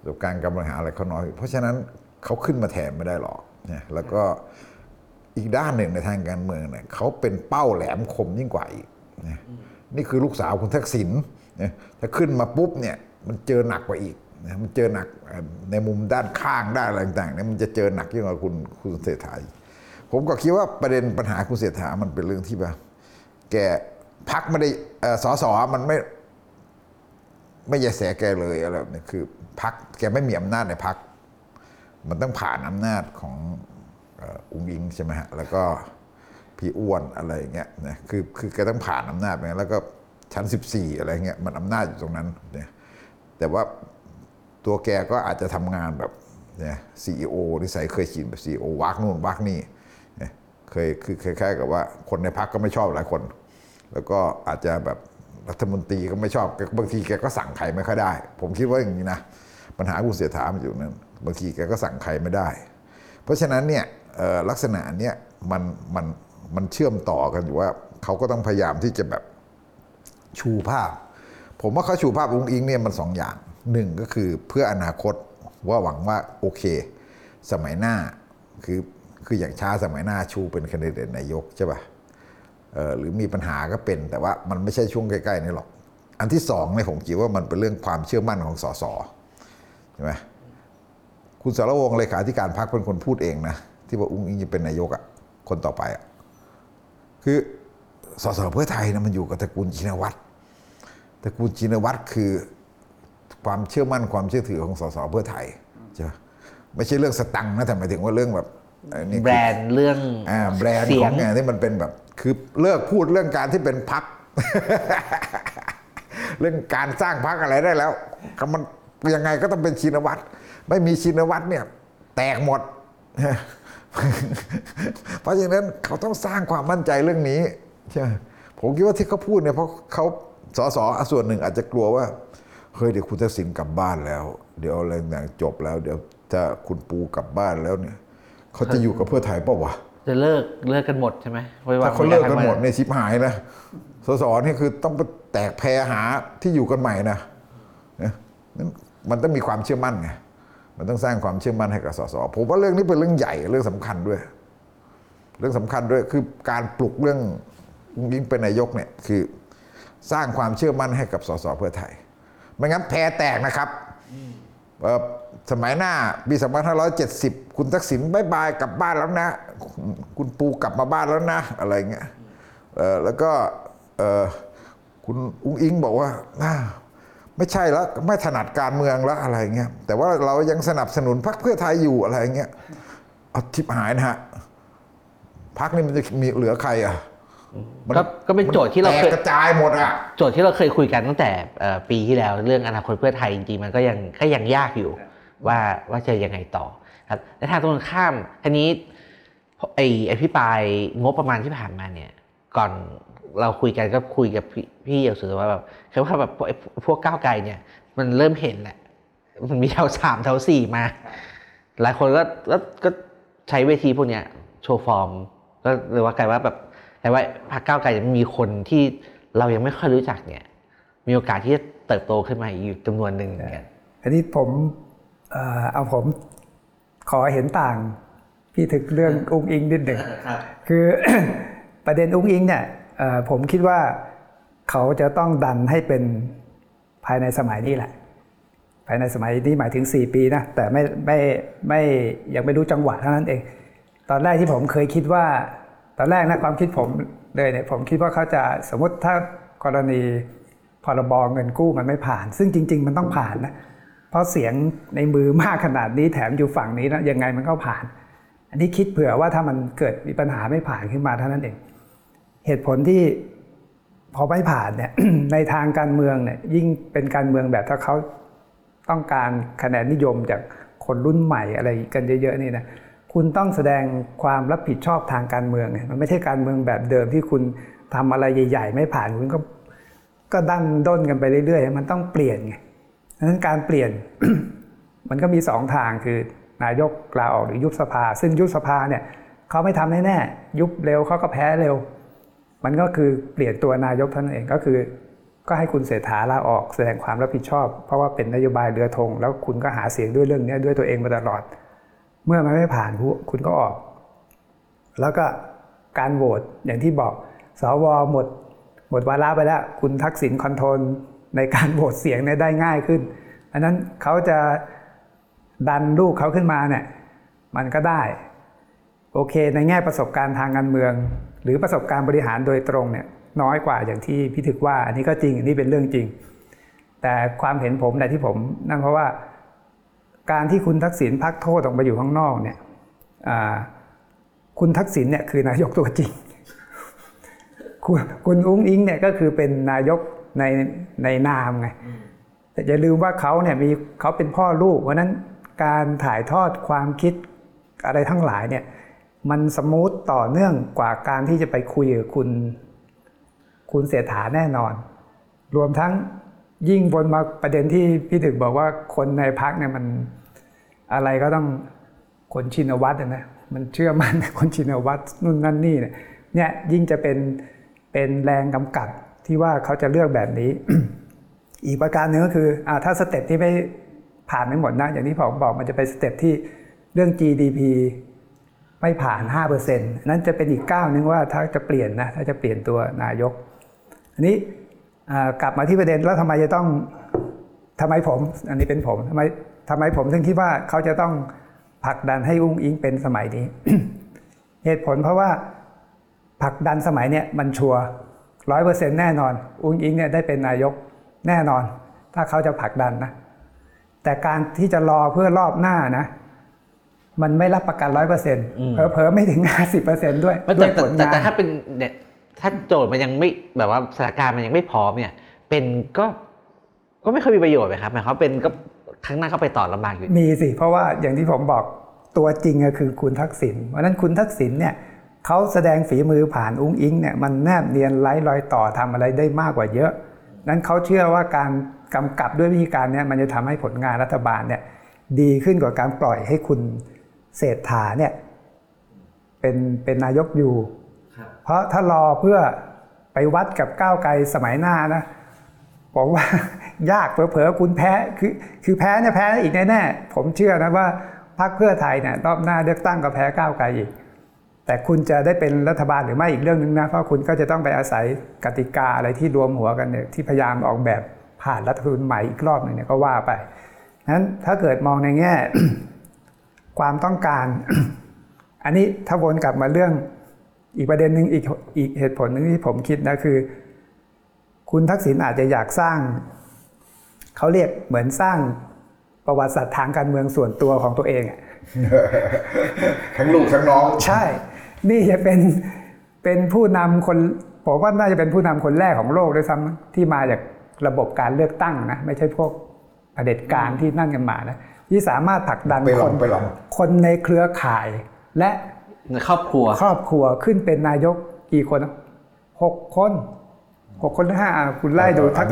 ประสบการณ์การบริหารอะไรเขาน้อยเพราะฉะนั้นเขาขึ้นมาแทนไม่ได้หรอกเนี่ยแล้วก็อีกด้านหนึ่งในทางการเมืองเนี่ยเขาเป็นเป้าแหลมคมยิ่งกว่าอีกนี่คือลูกสาวคุณทักษิณถ้าขึ้นมาปุ๊บเนี่ยมันเจอหนักกว่าอีกนะมันเจอหนักในมุมด้านข้างด้านอะไรต่างๆเนี่ยมันจะเจอหนักยิ่งกว่าคุณเศรษฐาผมก็คิดว่าประเด็นปัญหาคุณเศรษฐามันเป็นเรื่องที่ว่าแกพรรคไม่ได้สสมันไม่แยแสแกเลยอะไรเนี่ยคือพรรคแกไม่มีอำนาจในพรรคมันต้องผ่านอำนาจของอุ้งอิงใช่ไหมฮะแล้วก็พี่อ้วนอะไรอย่างเงี้ยนะคือแกต้องผ่านอำนาจไปแล้วก็ชั้น14อะไรเงี้ยมันอำนาจอยู่ตรงนั้นเนี่ยแต่ว่าตัวแกก็อาจจะทำงานแบบเนี่ย CEO นิสัยเคยชินแบบ CEO วักนู่นวักนี่เคยคือคล้ายๆกับว่าคนในพรรคก็ไม่ชอบหลายคนแล้วก็อาจจะแบบรัฐมนตรีก็ไม่ชอบบางทีแกก็สั่งใครไม่ค่อยได้ผมคิดว่าอย่างนี้นะปัญหาคุณเศรษฐามันอยู่นั้นบางทีแกก็สั่งใครไม่ได้เพราะฉะนั้นเนี่ยลักษณะเนี้ยมันเชื่อมต่อกันอยู่ว่าเขาก็ต้องพยายามที่จะแบบชูภาพผมว่าเขาชูภาพอุ้งอิงเนี่ยมัน2อย่างหนึ่งก็คือเพื่ออนาคตว่าหวังว่าโอเคสมัยหน้าคืออย่างช้าสมัยหน้าชูเป็นแคนดิเดตนายกใช่ป่ะหรือมีปัญหาก็เป็นแต่ว่ามันไม่ใช่ช่วงใกล้ๆนี่หรอกอันที่สองเนี่ยผมคิดว่ามันเป็นเรื่องความเชื่อมั่นของสสใช่ไหมคุณสรวงศ์เลขาธิการพรรคเป็นคนพูดเองนะที่ว่าอุ้งอิงจะเป็นนายกอ่ะคนต่อไปอ่ะคือสสเพื่อไทยนะมันอยู่กับตระกูลชินวัตรตระกูลชินวัตรคือความเชื่อมั่นความเชื่อถือของสสเพื่อไทยใช่ไม่ใช่เรื่องสตังค์นะแต่หมายถึงว่าเรื่องแบบแบรนด์เรื่องแบรนด์ของที่มันเป็นแบบคือเลิกพูดเรื่องการที่เป็นพรรค เรื่องการสร้างพรรคอะไรได้แล้วคำมันยังไงก็ต้องเป็นชินวัตรไม่มีชินวัตรเนี่ยแตกหมด เพราะฉะนั้นเขาต้องสร้างความมั่นใจเรื่องนี้ใช่ผมคิดว่าที่เขาพูดเนี่ยเพราะเขาสสส่วนหนึ่งอาจจะกลัวว่าเฮ้ยเดี๋ยวคุณทักษิณกลับบ้านแล้วเดี๋ยวอะไรอย่างจบแล้วเดี๋ยวถ้าคุณปูกลับบ้านแล้วเนี่ยเขาจะอยู่กับเพื่อไทยเปล่าวะจะเลิกกันหมดใช่ไหมถ้าเขาเลิกกันหมดเนี่ยชิบหายนะสสนี่คือต้องไปแตกแพรหาที่อยู่กันใหม่นะมันต้องมีความเชื่อมั่นไง มันต้องสร้างความเชื่อมั่นให้กับสสผมว่าเรื่องนี้เป็นเรื่องใหญ่เรื่องสำคัญด้วยคือการปลุกเรื่องยิ่งเป็นนายกเนี่ยคือสร้างความเชื่อมั่นให้กับสสเพื่อไทยไม่งั้นแพ้แตกนะครับสมัยหน้าปี2570คุณทักษิณบ๊ายบายกลับบ้านแล้วนะคุณปูกลับมาบ้านแล้วนะอะไรเงี้ยแล้วก็คุณอุ๊งอิ๊งบอกว่าไม่ใช่แล้วไม่ถนัดการเมืองแล้วอะไรเงี้ยแต่ว่าเรายังสนับสนุนพรรคเพื่อไทยอยู่อะไรเงี้ยเอาทิพย์หายนะฮะพรรคนี้มันจะมีเหลือใครอ่ะก็เป็นโจทย์ที่เราเคยกระจายหมดอ่ะโจทย์ที่เราเคยคุยกันตั้งแต่ปีที่แล้วเรื่องอนาคตเพื่อไทยจริงๆมันก็ยังยากอยู่ว่าจะยังไงต่อครับและทางตรงข้ามทีนี้ไอ้พี่ปลายงบประมาณที่ผ่านมาเนี่ยก่อนเราคุยกันก็คุยกับพี่เอี่ยวสุว่าแบบคือว่าแบบพวกก้าวไกลเนี่ยมันเริ่มเห็นแหละมันมีแถว3แถว4มาหลายคนก็ใช้เวทีพวกเนี้ยโชว์ฟอร์มก็เลยว่ากลายว่าแบบแต่ว่าพรรคก้าวไกลจะมีคนที่เรายังไม่ค่อยรู้จักเนี่ยมีโอกาสที่จะเติบโตขึ้นมาอีกจำนวนหนึ่งเนี่ยอันนี้ผมผมขอเห็นต่างพี่ถึงเรื่องอุ๊งอิ๊งนิดหนึ่งคือ ประเด็นอุ๊งอิ๊งเนี่ยผมคิดว่าเขาจะต้องดันให้เป็นภายในสมัยนี้แหละภายในสมัยนี้หมายถึง4ปีนะแต่ไม่ยังไม่รู้จังหวะเท่านั้นเองตอนแรกที่ผมเคยคิดว่าตอนแรกนะความคิดผมเลยเนี่ยผมคิดว่าเขาจะสมมติถ้ากรณีพรบเงินกู้มันไม่ผ่านซึ่งจริงๆมันต้องผ่านนะเพราะเสียงในมือมากขนาดนี้แถมอยู่ฝั่งนี้นะยังไงมันก็ผ่านอันนี้คิดเผื่อว่าถ้ามันเกิดมีปัญหาไม่ผ่านขึ้นมาเท่านั้นเองเหตุผลที่พอไม่ผ่านเนี่ย ในทางการเมืองเนี่ยยิ่งเป็นการเมืองแบบถ้าเขาต้องการคะแนนนิยมจากคนรุ่นใหม่อะไรกันเยอะๆนี่นะคุณต้องแสดงความรับผิดชอบทางการเมืองมันไม่ใช่การเมืองแบบเดิมที่คุณทำอะไรใหญ่ๆไม่ผ่านคุณก็ดันด้นกันไปเรื่อยๆมันต้องเปลี่ยนไงฉะนั้นการเปลี่ยน มันก็มีสองทางคือนายกลาออกหรือยุบสภาซึ่งยุบสภาเนี่ยเขาไม่ทำแน่ๆยุบเร็วเขาก็แพ้เร็วมันก็คือเปลี่ยนตัวนายกเท่านั้นเองก็คือก็ให้คุณเศรษฐาลาออกแสดงความรับผิดชอบเพราะว่าเป็นนโยบายเรือธงแล้วคุณก็หาเสียงด้วยเรื่องนี้ด้วยตัวเองมาตลอดเมื่อมันไม่ผ่านคุณก็ออกแล้วก็การโหวตอย่างที่บอกสวหมดวาระไปแล้วคุณทักษิณคอนโทรลในการโหวตเสียงเนี่ยได้ง่ายขึ้นอันนั้นเขาจะดันลูกเขาขึ้นมาเนี่ยมันก็ได้โอเคในแง่ประสบการณ์ทางการเมืองหรือประสบการณ์บริหารโดยตรงเนี่ยน้อยกว่าอย่างที่พี่ถึกว่าอันนี้ก็จริงอันนี้เป็นเรื่องจริงแต่ความเห็นผมในที่ผมนั่นเพราะว่าการที่คุณทักษิณพักโทษออกมาอยู่ข้างนอกเนี่ยคุณทักษิณเนี่ยคือนายกตัวจริง คุณอุ๊งอิ๊งเนี่ยก็คือเป็นนายกในนามไงแต่อย่าลืมว่าเขาเนี่ยเขาเป็นพ่อลูกเพราะนั้นการถ่ายทอดความคิดอะไรทั้งหลายเนี่ยมันสมูทต่อเนื่องกว่าการที่จะไปคุยกับคุณเศรษฐาแน่นอนรวมทั้งยิ่งวนมาประเด็นที่พี่ถึกบอกว่าคนในพรรคเนี่ยมันอะไรก็ต้องคนชินวัตรนะมันเชื่อมั่นคนชินวัตรนู่นนั่นนี่เนี่ยยิ่งจะเป็นแรงกำกับที่ว่าเขาจะเลือกแบบนี้ อีกประการหนึ่งก็คือถ้าสเต็ปที่ไม่ผ่านไม่หมดนะอย่างที่ผมบอกมันจะไปสเต็ปที่เรื่อง GDP ไม่ผ่าน 5% นั่นจะเป็นอีกก้าวนึงว่าถ้าจะเปลี่ยนนะถ้าจะเปลี่ยนตัวนายกอันนี้กลับมาที่ประเด็นแล้วทำไมผมถึงคิดว่าเขาจะต้องผลักดันให้อุ๊งอิ๊งเป็นสมัยนี้ เหตุผลเพราะว่าผลักดันสมัยเนี้ยมันชัวร์ 100% แน่นอนอุ๊งอิ๊งเนี่ยได้เป็นนายกแน่นอนถ้าเขาจะผลักดันนะแต่การที่จะรอเพื่อรอบหน้านะมันไม่รับประกัน 100% เผลอๆไม่ถึง 50% ด้วยแต่ถ้าเป็นเนี่ยถ้าโจทย์มันยังไม่แบบว่าสถานการณ์มันยังไม่พร้อมเนี่ยเป็นก็ไม่ค่อยมีประโยชน์เลยครับหมายความเป็นก็ครั้งหน้าเข้าไปต่อลำบากอยู่มีสิเพราะว่าอย่างที่ผมบอกตัวจริงก็คือคุณทักษิณเพราะนั้นคุณทักษิณเนี่ยเขาแสดงฝีมือผ่านอุ๊งอิ๊งเนี่ยมันแนบเนียนไร้รอยต่อทำอะไรได้มากกว่าเยอะนั้นเขาเชื่อว่าการกำกับด้วยวิธีการเนี่ยมันจะทำให้ผลงานรัฐบาลเนี่ยดีขึ้นกว่าการปล่อยให้คุณเศรษฐาเนี่ยเป็นนายกอยู่เพราะถ้ารอเพื่อไปวัดกับก้าวไกลสมัยหน้านะบอกว่า ยากเผลอๆคุณแพ้คือแพ้เนี่ยแพ้อีกแน่ๆผมเชื่อนะว่าพรรคเพื่อไทยเนี่ยรอบหน้าเลือกตั้งก็แพ้ก้าวไกลอีกแต่คุณจะได้เป็นรัฐบาลหรือไม่อีกเรื่องนึงนะเพราะคุณก็จะต้องไปอาศัยกติกาอะไรที่รวมหัวกันเนี่ยที่พยายามออกแบบผ่านรัฐธรรมนูญใหม่อีกรอบนึงเนี่ยก็ว่าไปนั้นถ้าเกิดมองในแง่ ความต้องการ อันนี้ถ้าวนกลับมาเรื่องอีกประเด็นนึงอีกเหตุผลนึงที่ผมคิดนะคือคุณทักษิณอาจจะอยากสร้างเขาเรียกเหมือนสร้างประวัติศาสตร์ทางการเมืองส่วนตัวของตัวเองทั้งลูกทั้งน้องใช่นี่จะเป็นผู้นำคนผมว่าน่าจะเป็นผู้นำคนแรกของโลกด้วยซ้ำที่มาจากระบบการเลือกตั้งนะไม่ใช่พวกเผด็จการที่นั่นกันมานะที่สามารถผลักดันคนในเครือข่ายและครอบครัวขึ้นเป็นนายกกี่คน6 คนหรือ5คุณไล่ดูทัก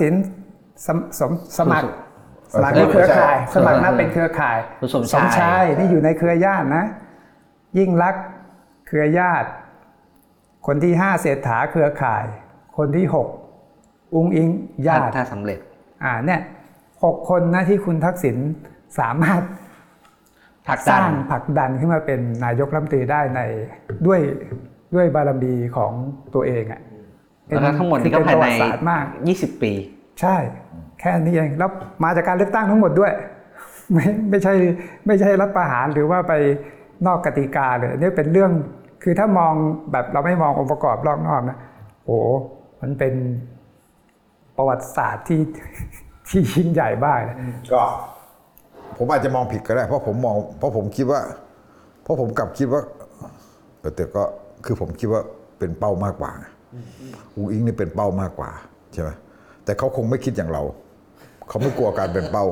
ษิณสมัครในเครือข่ายสมัครนับเป็นเครือข่ายสมชายนี่อยู่ในเครือญาตินะยิ่งลักษณ์เครือญาติคนที่5เศรษฐาเครือข่ายคนที่6อุ้งอิงญาติถ้าสำเร็จเนี่ย6คนนะที่คุณทักษิณสามารถสร้างผลักดันขึ้นมาเป็นนายกรัฐมนตรีได้ในด้วยบารมีของตัวเองแล้วทั้งหมดนี้ก็ภายใน20 ปีใช่แค่นี้เองแล้วมาจากการเลือกตั้งทั้งหมดด้วยไม่ใช่รัฐประหารหรือว่าไปนอกกติกาเลยนี่เป็นเรื่องคือถ้ามองแบบเราไม่มององค์ประกอบรอบนอกนะโอ้มันเป็นประวัติศาสตร์ที่ยิ่งใหญ่บ้างก็ผมอาจจะมองผิดก็ได้เพราะผมกลับคิดว่าแต่ก็คือผมคิดว่าเป็นเป้ามากกว่าอุ้งอิงนี่เป็นเป้ามากกว่าใช่ไหมแต่เขาคงไม่คิดอย่างเราเขาไม่กลัวการเป็นเป้า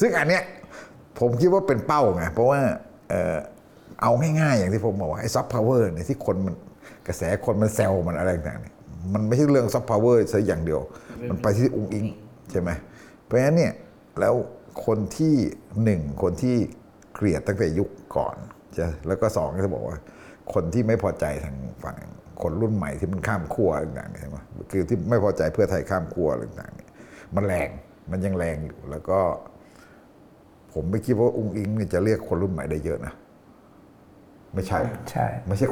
ซึ่งอันเนี้ยผมคิดว่าเป็นเป้าไงเพราะว่าเอาง่ายๆอย่างที่ผมบอกว่าไอ้ซอฟต์พาวเวอร์เนี่ยที่คนมันกระแสคนมันแซวมันอะไรต่างเนี่ยมันไม่ใช่เรื่องซอฟต์พาวเวอร์ซะอย่างเดียวมันไปที่อุ้งอิงใช่ไหมเพราะฉะนั้นเนี่ยแล้วคนที่คนที่เกลียดตั้งแต่ยุคก่อนแล้วก็2ก็จะบอกว่าคนที่ไม่พอใจทางฝั่งคนรุ่นใหม่ที่มันข้ามขั้วอะไรต่างๆใช่ไหมคือที่ไม่พอใจเพื่อไทยข้ามขั้วอะไรต่างๆเนี่ยมันแรงมันยังแรงอยู่แล้วก็ผมไม่คิดว่าอุ้งอิงเนี่ยจะเรียกคนรุ่นใหม่ได้เยอะนะไม่ใช่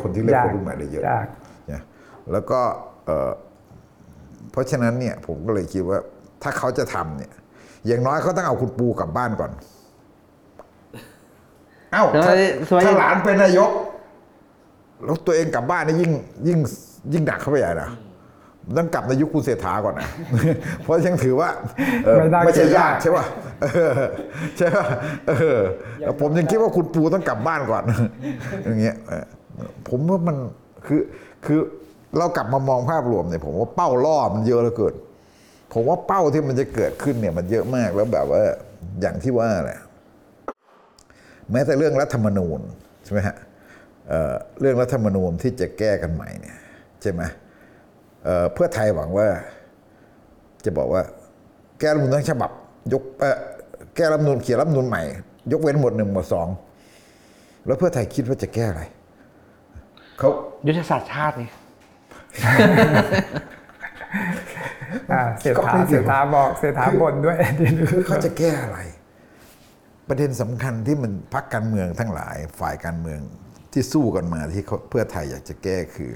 คนที่เรียกคนรุ่นใหม่ได้เยอะนะแล้วก็เพราะฉะนั้นเนี่ยผมก็เลยคิดว่าถ้าเขาจะทำเนี่ยอย่างน้อยเขาต้องเอาคุณปูกลับบ้านก่อนเอ้าถ้าหลานเป็นนายกแล้วตัวเองกลับบ้านนี่ยิ่งหนักเข้าไปใหญ่นะต้องกลับในยุคคุณเศรษฐาก่อนนะเพราะยังถือว่าไม่ใช่ญาติใช่ป่ะใช่ป่ะผมยังคิดว่าคุณปูต้องกลับบ้านก่อนอย่างเงี้ยผมว่ามันคือเรากลับมามองภาพรวมเนี่ยผมว่าเป้าล่อมันเยอะเหลือเกินผมว่าเป้าที่มันจะเกิดขึ้นเนี่ยมันเยอะมากแล้วแบบว่าอย่างที่ว่าแหละแม้แต่เรื่องรัฐธรรมนูญใช่ไหมฮะเรื่องรัฐธรรมนูญที่จะแก้กันใหม่เนี่ยใช่ไหมเพื่อไทยหวังว่าจะบอกว่าแก้รัฐธรรมนูญทั้งฉบับยกแก้รัฐธรรมนูญเขียนรัฐธรรมนูญใหม่ยกเว้นหมวด1หมวด2แล้วเพื่อไทยคิดว่าจะแก้อะไรเขายุทธศาสตร์ชาตินี่ เศรษฐาบอกเศรษฐาบ่นด้วยเขาจะแก้อะไรประเด็นสำคัญที่มันพรรคการเมืองทั้งหลายฝ่ายการเมืองที่สู้กันมาที่เพื่อไทยอยากจะแก้คือ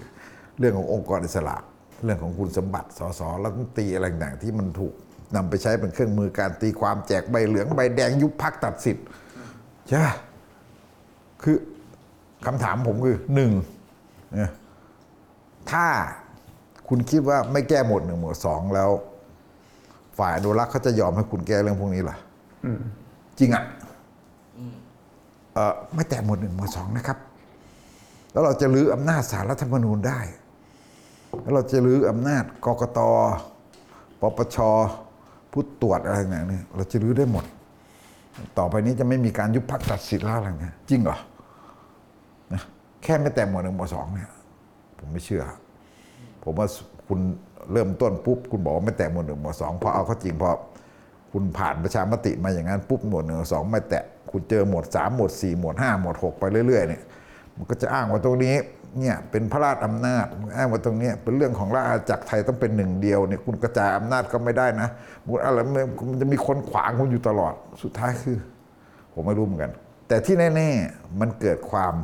เรื่องขององค์กรอิสระเรื่องของคุณสมบัติสสรัฐมนตรีอะไรต่างๆที่มันถูกนำไปใช้เป็นเครื่องมือการตีความแจกใบเหลืองใบแดงยุบพรรคตัดสิทธิ์ใช่คือคำถามผมคือ1ถ้าคุณคิดว่าไม่แก้หมวด1หมวด2แล้วฝ่ายอนุรักษ์เขาจะยอมให้คุณแก้เรื่องพวกนี้เหรอจริงอ่ะไม่แตะหมวด1หมวด2นะครับแล้วเราจะรื้ออำนาจศาลรัฐธรรมนูญได้แล้วเราจะรื้ออำนาจกกต.ปปช.ผู้ตรวจอะไรอย่างนี้เราจะรื้อได้หมดต่อไปนี้จะไม่มีการยุบพรรคตัดสิทธิ์ล่าอะไรนะจริงเหรอนะแค่ไม่แตะหมวด1หมวด2เนี่ยผมไม่เชื่อผมว่าคุณเริ่มต้นปุ๊บคุณบอกว่าไม่แตะหมวด1หมวด2พอเอาเข้าจริงพอคุณผ่านประชามติมาอย่างนั้นปุ๊บหมวด1หมวด2ไม่แตะคุณเจอหมวด3หมวด4หมวด5หมวด6ไปเรื่อยๆเนี่ยมันก็จะอ้างว่าตรงนี้ เนี่ยเป็นพระราชอำนาจอ้างว่าตรงนี้เป็นเรื่องของราชอาณาจักรไทยต้องเป็นหนึ่งเดียวเนี่ยคุณกระจายอำนาจก็ไม่ได้นะอะไรมันจะมีคนขวางคุณอยู่ตลอดสุดท้ายคือผมไม่รู้เหมือนกันแต่ที่แน่ๆมันเกิดความ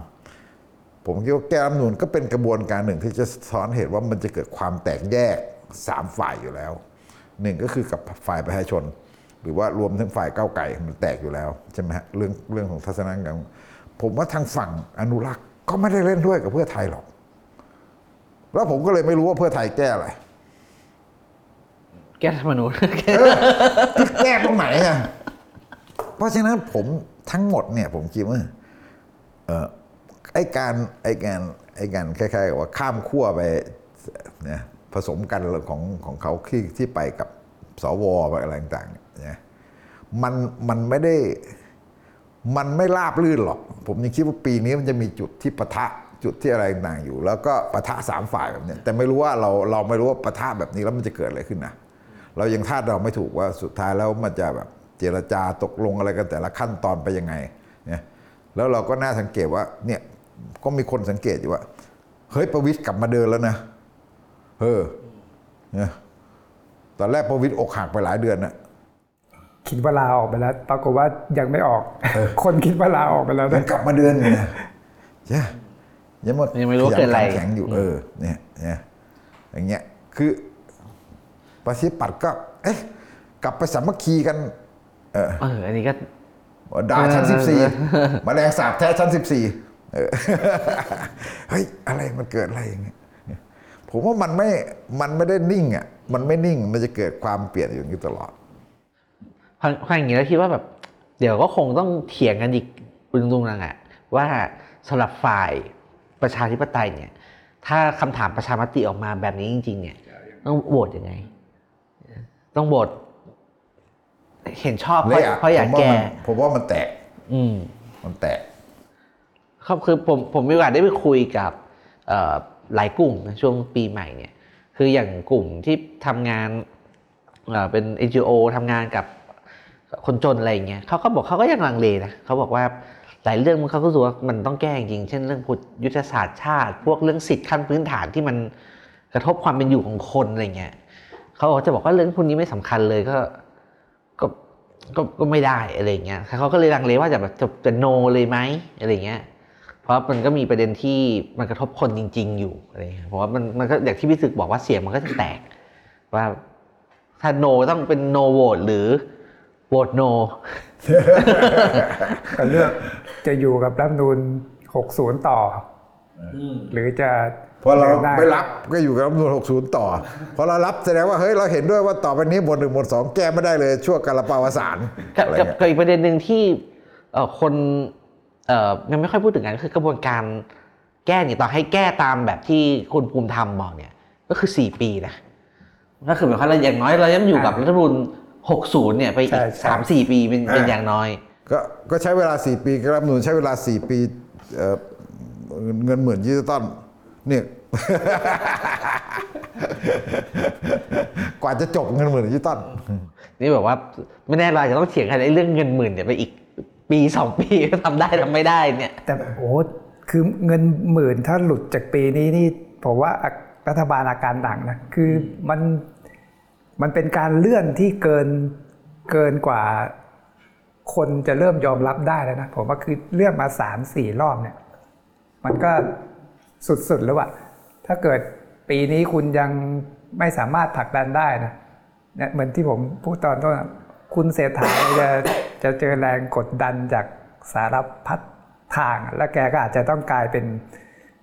ผมคิดว่าแก้รัฐธรรมนูญก็เป็นกระบวนการหนึ่งที่จะสะท้อนเหตุว่ามันจะเกิดความแตกแยกสามฝ่ายอยู่แล้วหนึ่งก็คือกับฝ่ายประชาชนหรือว่ารวมทั้งฝ่ายก้าวไก่มันแตกอยู่แล้วใช่ไหมฮะเรื่องของทัศนคติผมว่าทางฝั่งอนุรักษ์ก็ไม่ได้เล่นด้วยกับเพื่อไทยหรอกแล้วผมก็เลยไม่รู้ว่าเพื่อไทยแก้อะไรแก้รัฐธรรมนูญแก้ตรงไหนอ่ะเพราะฉะนั้นผมทั้งหมดเนี่ยผมคิดว่าไอ้การคล้ายๆกับว่าข้ามขั้วไปนะผสมกันของเขาที่ไปกับสวไปอะไรต่างๆนะมันไม่ราบลื่นหรอกผมยังคิดว่าปีนี้มันจะมีจุดที่ปะทะจุดที่อะไรต่างๆอยู่แล้วก็ปะทะสามฝ่ายแบบนี้แต่ไม่รู้ว่าเราไม่รู้ว่าปะทะแบบนี้แล้วมันจะเกิดอะไรขึ้นนะเรายังคาดเดาไม่ถูกว่าสุดท้ายแล้วมันจะแบบเจรจาตกลงอะไรกันแต่ละขั้นตอนไปยังไงนะแล้วเราก็น่าสังเกตว่าเนี่ยก็มีคนสังเกตอยู่ว่าเฮ้ยประวิตรกลับมาเดินแล้วนะเนี่ยตอนแรกประวิตรอกหักไปหลายเดือนนะคิดว่าลาออกไปแล้วปรากฏว่ายังไม่ออกคนคิดว่าลาออกไปแล้วกลับมาเดือนเนี่ยยังหมดยังไม่รู้เกิดอะไรแข็งอยู่เนี่ยอย่างเงี้ยคือประชาธิปัตย์ก็กลับไปสามัคคีกันอันนี้ก็ด่าชั้น14แมลงสาบแท้ชั้น14เฮ้ยอะไรมันเกิดอะไรอย่างเงี้ยผมว่ามันไม่ได้นิ่งอ่ะมันไม่นิ่งมันจะเกิดความเปลี่ยนอยู่อย่างนี้ตลอดพออย่างนี้แล้วคิดว่าแบบเดี๋ยวก็คงต้องเถียงกันอีกลุงๆนั่นแหละว่าสำหรับฝ่ายประชาธิปไตยเนี่ยถ้าคำถามประชามติออกมาแบบนี้จริงๆเนี่ยต้องโหวตยังไงต้องโหวตเห็นชอบเพราะอยากแก้ผมว่ามันแตกมันแตกครับคือผมมีโอกาสได้ไปคุยกับหลายกลุ่มในช่วงปีใหม่เนี่ยคืออย่างกลุ่มที่ทำงานเป็น NGO ทำงานกับคนจนอะไรอย่างเงี้ยเขาก็บอกเขาก็ยังลังเลนะเขาบอกว่าหลายเรื่องเขาก็รู้สึกว่ามันต้องแก้จริงๆเช่นเรื่องยุทธศาสตร์ชาติพวกเรื่องสิทธิขั้นพื้นฐานที่มันกระทบความเป็นอยู่ของคนอะไรเงี้ยเขาจะบอกว่าเรื่องพวกนี้ไม่สำคัญเลยก็ไม่ได้อะไรเงี้ยเขาก็เลยลังเลว่าจะแบบจะโนเลยไหมอะไรเงี้ยเพราะมันก็มีประเด็นที่มันกระทบคนจริงๆอยู่อะไรเงี้ยเพราะว่ามันก็อย่างที่พี่ศึกบอกว่าเสียงมันก็จะแตกว่าถ้าโนต้องเป็นโนโหวตหรือโหวตโนก็เลือกจะอยู่กับรัฐธรรมนูญ60ต่อหรือจะพอเราไม่รับก็อยู่กับรัฐธรรมนูญ60ต่อพอเรารับแสดงว่าเฮ้ยเราเห็นด้วยว่าต่อไปนี้บท1บท2แก้ไม่ได้เลยชั่วกาลปาวสานกับอีกประเด็นนึงที่คนยังไม่ค่อยพูดถึงกันก็คือกระบวนการแก้เนี่ยต่อให้แก้ตามแบบที่คุณภูมิธรรมบอกเนี่ยก็คือ4ปีนะก็คือหมายความว่าอย่างน้อยเรายังอยู่กับรัฐธรรมนูญ60เนี่ยไปอีก 3-4 ปีเป็นอย่างน้อยก็ใช้เวลา4ปีรัฐธรรมนูญใช้เวลา4ปีเงินหมื่นดิจิตอลเนี่ยกว่าจะจบเงินหมื่นดิจิตอลนี่แบบว่าไม่แน่เราจะต้องเถียงกันในเรื่องเงินหมื่นเนี่ยไปอีกปี2ปีก็ทำได้ทำไม่ได้เนี่ยแต่โอ้คือเงินหมื่นถ้าหลุดจากปีนี้นี่ผมว่ารัฐบาลอาการหนักนะคือมันเป็นการเลื่อนที่เกินกว่าคนจะเริ่มยอมรับได้แล้วนะผมว่าคือเลื่อนมา 3-4 รอบเนี่ยมันก็สุดๆแล้วอะถ้าเกิดปีนี้คุณยังไม่สามารถผลักดันได้นะเนี่ยเหมือนที่ผมพูดตอนต้นคุณเศรษฐา จะเจอแรงกดดันจากสารพัดทางและแกก็อาจจะต้องกลายเป็น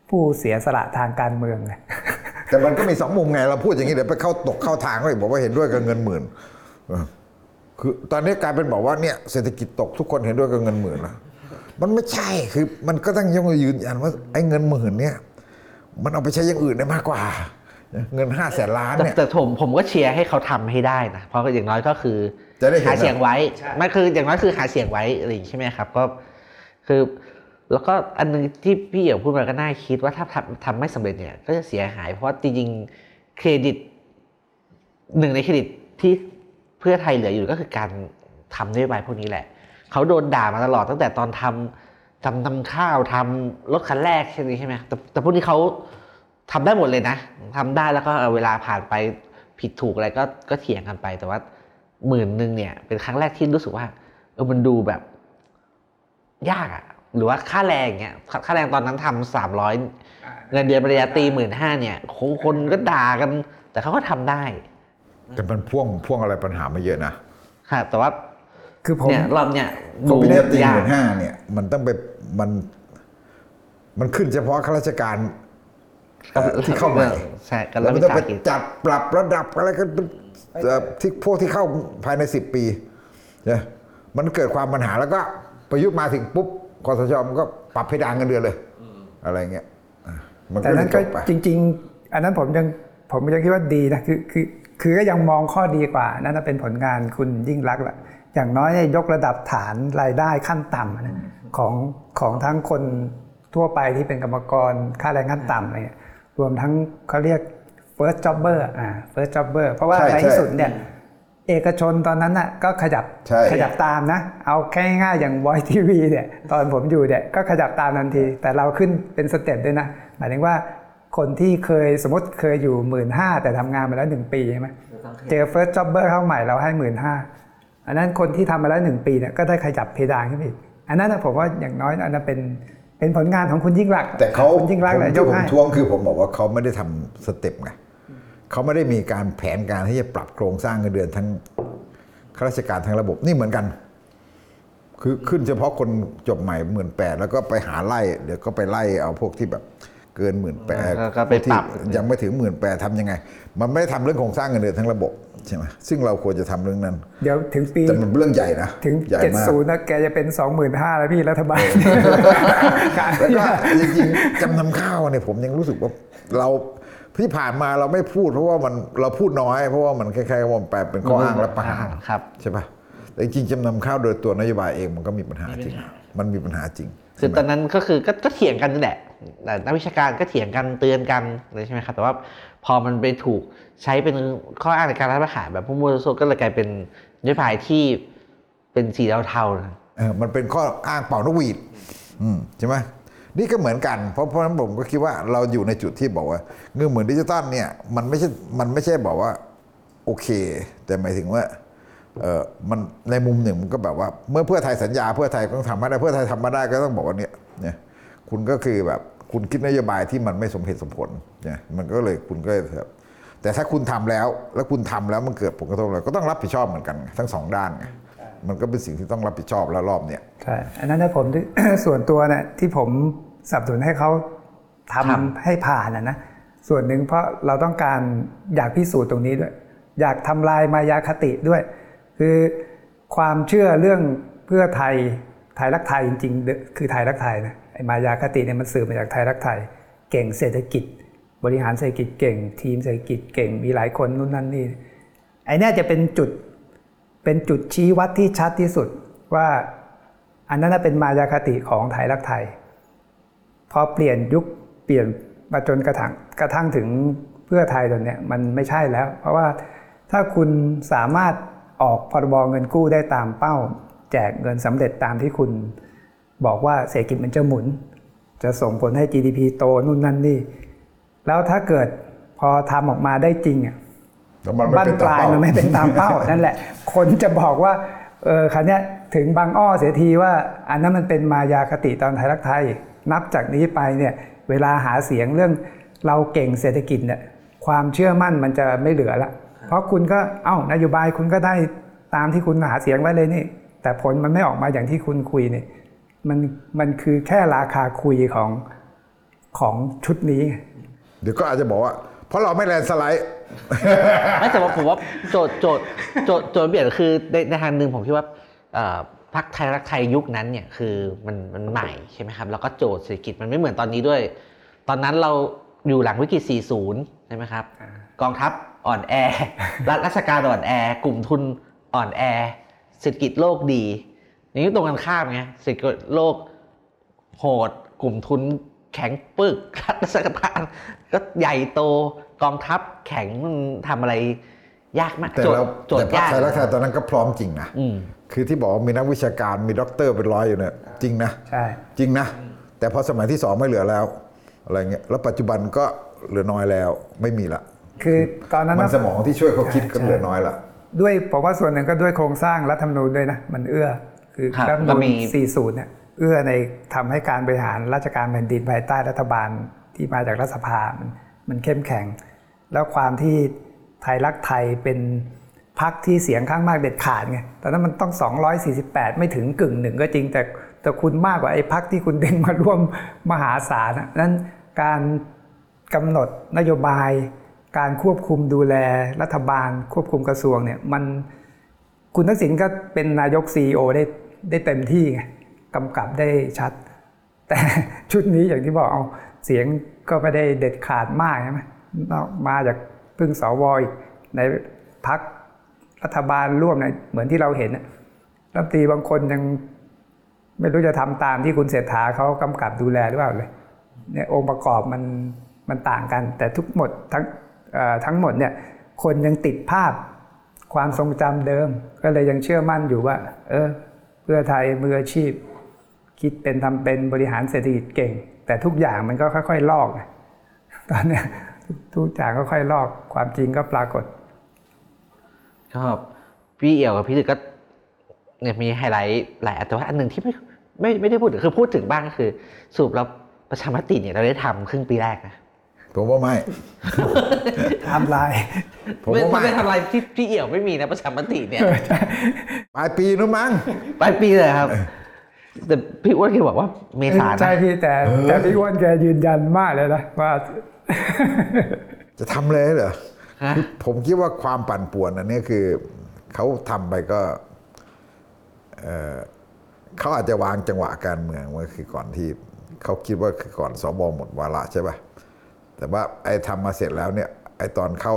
ผู้เสียสละทางการเมืองเลยแต่มันก็มี2มุมไงเราพูดอย่างนี้เดี๋ยวไปเข้าทางเขาบอกว่าเห็นด้วยกับเงินหมื่นคือตอนนี้กลายเป็นบอกว่าเนี่ยเศรษฐกิจตกทุกคนเห็นด้วยกับเงินหมื่นนะมันไม่ใช่คือมันก็ต้องยังยืนยันว่าไอ้เงินหมื่นเนี่ยมันเอาไปใช้อย่างอื่นได้มากกว่าเงิน500,000 ล้านเนี่ยแต่ผมก็เชียร์ให้เขาทำให้ได้นะเพราะอย่างน้อยก็คือหาเสียงไว้ไม่คืออย่างน้อยคือหาเสียงไว้อะไรใช่ไหมครับก็คือแล้วก็อันนึงที่พี่เอ๋พูดมาก็น่าคิดว่าถ้าทำไม่สำเร็จเนี่ยก็จะเสียหายเพราะจริงๆเครดิตหนึ่งในเครดิตที่เพื่อไทยเหลืออยู่ก็คือการทำนโยบายพวกนี้แหละเขาโดนด่ามาตลอดตั้งแต่ตอนทำ จำข้าวทำรถคันแรกใช่ไหมแต่พวกนี้เขาทำได้หมดเลยนะทำได้แล้วก็เวลาผ่านไปผิดถูกอะไรก็เถียงกันไปแต่ว่า10,000เนี่ยเป็นครั้งแรกที่รู้สึกว่ามันดูแบบยากอ่ะหรือว่าค่าแรงเงี้ยค่าแรงตอนนั้นทำ300เงินเดือนปริญญาตรี15,000เนี่ยคนก็ด่ากันแต่เขาก็ทำได้แต่มันพ่วงอะไรปัญหามาเยอะนะค่ะแต่ว่าคือผมเนี่ยรอบเนี่ยดูปริญญาตรี15,000เนี่ยมันต้องไปมันขึ้นเฉพาะข้าราชการที่เข้ามาใช่แล้วมันต้องไปจัดปรับระดับอะไรกันที่พวกที่เข้าภายใน10 ปีนะมันเกิดความปัญหาแล้วก็ประยุทธ์มาถึงปุ๊บคสช.มันก็ปรับเพดานเงินเดือนเลยอะไรเงี้ยแต่นั้นก็จริงๆอันนั้นผมยังคิดว่าดีนะคือก็ยังมองข้อดีกว่านั่นเป็นผลงานคุณยิ่งรักษณ์แหละอย่างน้อยยกระดับฐานรายได้ขั้นต่ำนะของทั้งคนทั่วไปที่เป็นกรรมกรค่าแรงขั้นต่ำอะไรเนี่ยรวมทั้งเขาเรียก first jobber first jobber เพราะว่าในที่สุดเนี่ยเอกชนตอนนั้นน่ะก็ขยับตามนะเอาง่ายๆอย่าง Voice TV เนี่ยตอนผมอยู่เนี่ยก็ขยับตามทันทีแต่เราขึ้นเป็นสเต็ปด้วยนะหมายถึงว่าคนที่เคยสมมติเคยอยู่ 15,000 แต่ทำงานมาแล้ว1ปีใช่มั้ยเจอ First Jobber เข้าใหม่เราให้ 15,000 อันนั้นคนที่ทำมาแล้ว1ปีเนี่ยก็ได้ขยับเพดานขึ้นอีกอันนั้นผมว่าอย่างน้อยอันนั้นเป็นผลงานของคุณยิ่งรักษณ์แต่เขาคุณยิ่งรักษณ์ยกให้ผมทวงคือผมบอกว่าเขาไม่ได้ทำสเต็ปไงเขาไม่ได้มีการแผนการที่จะปรับโครงสร้างเงินเดือนทั้งข้าราชการทั้งระบบนี่เหมือนกันคือขึ้นเฉพาะคนจบใหม่ 18,000 แล้วก็ไปหาไล่เดี๋ยวก็ไปไล่เอาพวกที่แบบเกิน 18,000 ก็ไปปรับยังไม่ถึง 18,000 ทำยังไงมันไม่ได้ทำเรื่องโครงสร้างเงินเดือนทั้งระบบใช่มั้ยซึ่งเราควรจะทำเรื่องนั้นเดี๋ยวถึงปีแต่มันเรื่องใหญ่นะถึง70นะแกจะเป็น 25,000 แล้วพี่รัฐบาลแล้วก็จริงๆจำนำข้าวเนี่ยผมยังรู้สึกว่าเราที่ผ่านมาเราไม่พูดเพราะว่ามันเราพูดน้อยเพราะว่ามันคล้ายๆว่ามันแปลเป็นข้ออ้างและปัญหาใช่ป่ะแต่จริงๆจำนำข้าวโดยตัวนโยบายเองมันก็มีปัญหาจริงมันมีปัญหาจริงคือตอนนั้นก็คือก็เถียงกันนั่นแหละนักวิชาการก็เถียงกันเตือนกันเลยใช่ไหมครับแต่ว่าพอมันไปถูกใช้เป็นข้ออ้างในการรัฐประหารแบบพวกมัวโซก็เลยกลายเป็นนโยบายที่เป็นสีเทาๆนะมันเป็นข้ออ้างเป่านกหวีดใช่ไหมนี่ก็เหมือนกันเพราะนั้นผมก็คิดว่าเราอยู่ในจุดที่บอกว่าเงินหมื่นดิจิตอลเนี่ยมันไม่ใช่บอกว่าโอเคแต่หมายถึงว่ามันในมุมหนึ่งมันก็แบบว่าเมื่อเพื่อไทยสัญญาเพื่อไทยต้องทำมาได้เพื่อไทยทำมาได้ก็ต้องบอกว่าเนี่ยคุณก็คือแบบคุณคิดนโยบายที่มันไม่สมเหตุสมผลเนี่ยมันก็เลยคุณก็แบบแต่ถ้าคุณทำแล้วคุณทำแล้วมันเกิดผลกระทบอะไรก็ต้องรับผิดชอบเหมือนกันทั้งสองด้านมันก็เป็นสิ่งที่ต้องรับผิดชอบแล้วรอบเนี่ยใช่อันนั้นนะผม ส่วนตัวเนี่ยที่ผมสนับสนุนให้เขาทำให้ผ่านนะส่วนหนึ่งเพราะเราต้องการอยากพิสูจน์ตรงนี้ด้วยอยากทำลายมายาคติด้วยคือความเชื่อเรื่องเพื่อไทยไทยรักไทยจริงๆคือไทยรักไทยนะไอ้มายาคติเนี่ยมันสืบมาจากไทยรักไทยเก่งเศรษฐกิจบริหารเศรษฐกิจเก่งทีมเศรษฐกิจเก่งมีหลายคนนู่นนั่นนี่ไอ้เนี่ยจะเป็นจุดชี้วัดที่ชัดที่สุดว่าอันนั้นเป็นมายาคติของไทยรักไทยพอเปลี่ยนยุคเปลี่ยนมาจนกระทั่งถึงเพื่อไทยตอนนี้มันไม่ใช่แล้วเพราะว่าถ้าคุณสามารถออกพรบเงินกู้ได้ตามเป้าแจกเงินสำเร็จตามที่คุณบอกว่าเศรษฐกิจมันจะหมุนจะส่งผลให้ GDP โตนู่นนั่นนี่แล้วถ้าเกิดพอทำออกมาได้จริงอ่ะบ้านปลายมันไม่เป็นตามเป้านั่นแหละคนจะบอกว่าคราวนี้ถึงบางอ้อเสียทีว่าอันนั้นมันเป็นมายาคติตอนไทยรักไทยนับจากนี้ไปเนี่ยเวลาหาเสียงเรื่องเราเก่งเศรษฐกิจเนี่ยความเชื่อมั่นมันจะไม่เหลือละเพราะคุณก็นโยบายคุณก็ได้ตามที่คุณหาเสียงไว้เลยนี่แต่ผลมันไม่ออกมาอย่างที่คุณคุยนี่มันคือแค่ราคาคุยของชุดนี้เดี๋ยวก็อาจจะบอกว่าเพราะเราไม่แลนสไลด์ไม่แต่ว่าผมว่าโจทย์เปลี่ยนคือในทางนึงผมคิดว่าพรรคไทยรักไทยยุคนั้นเนี่ยคือมันใหม่ใช่ไหมครับแล้วก็โจทย์เศรษฐกิจมันไม่เหมือนตอนนี้ด้วยตอนนั้นเราอยู่หลังวิกฤต 40 ใช่ไหมครับกองทัพอ่อนแอรัฐราชการอ่อนแอกลุ่มทุนอ่อนแอเศรษฐกิจโลกดีอย่างนี้ตรงกันข้ามไงเศรษฐกิจโลกโหดกลุ่มทุนแข็งปึกรัฐราชการก็ใหญ่โตกองทัพแข็งทำอะไร ยากมากแต่เราแต่สายรักษาตอนนั้นก็พร้อมจริงนะคือที่บอกมีนักวิชาการมีด็อกเตอร์เป็นร้อยอยู่เนี่ยจริงนะใช่จริงนะแต่พอสมัยที่สองไม่เหลือแล้วอะไรเงี้ยแล้วปัจจุบันก็เหลือน้อยแล้วไม่มีละคือตอนนั้นมันสมองที่ช่วยเขาคิดก็เหลือน้อยละด้วยผมว่าส่วนหนึ่งก็ด้วยโครงสร้างรัฐธรรมนูญด้วยนะมันเอื้อคือรัฐธรรมนูญ40เนี่ยเอื้อในทำให้การบริหารราชการแผ่นดินภายใต้รัฐบาลที่มาจากรัฐสภามันเข้มแข็งแล้วความที่ไทยรักไทยเป็นพรรคที่เสียงข้างมากเด็ดขาดไงตอนนั้นมันต้อง248ไม่ถึงกึ่งหนึ่งก็จริงแต่คุณมากกว่าไอ้พรรคที่คุณดึงมาร่วมมหาศาลนั้นการกำหนดนโยบายการควบคุมดูแลรัฐบาลควบคุมกระทรวงเนี่ยมันคุณทักษิณก็เป็นนายก CEO ได้เต็มที่ไงกำกับได้ชัดแต่ชุดนี้อย่างที่บอกเอาเสียงก็ไม่ได้เด็ดขาดมากใช่ไหมมาจากพึ่งสวอีกในพรรครัฐบาลร่วมในเหมือนที่เราเห็นรัฐมนตรีบางคนยังไม่รู้จะทำตามที่คุณเศรษฐาเขากำกับดูแลหรือเปล่าเลยเนี่ยองค์ประกอบมันต่างกันแต่ทุกหมดทั้งหมดเนี่ยคนยังติดภาพความทรงจำเดิมก็เลยยังเชื่อมั่นอยู่ว่าเพื่อไทยมืออาชีพคิดเป็นทำเป็นบริหารเศรษฐกิจเก่งแต่ทุกอย่างมันก็ค่อยๆลอกตอนนี้ทุกอย่างก็ค่อยลอกความจริงก็ปรากฏครับพี่เอี่ยวกับพี่ตึกก็เนี่ยมีไฮไลท์หลายแต่ว่าอันนึงที่ไม่ได้พูดคือพูดถึงบ้างก็คือสรุปเราประชามติเนี่ยเราได้ทำครึ่งปีแรกนะผมว่าไม่ทำลายผมว่าไม่ทำลายพี่เอี่ยวไม่มีนะประชามติเนี่ยปลายปีนู้นมั้งปลายปีเลยครับแต่พี่อ้วนแกบอกว่าเมษาใช่พี่แต่พี่อ้วนแกยืนยันมากเลยนะว่าจะทำเลยเหรอผมคิดว่าความปั่นป่วนอันนี้คือเขาทำไปก็เขาอาจจะวางจังหวะการเมืองไว้คือก่อนที่เขาคิดว่าคือก่อนสบหมดวาระใช่ป่ะแต่ว่าไอ้ทำมาเสร็จแล้วเนี่ยไอ้ตอนเข้า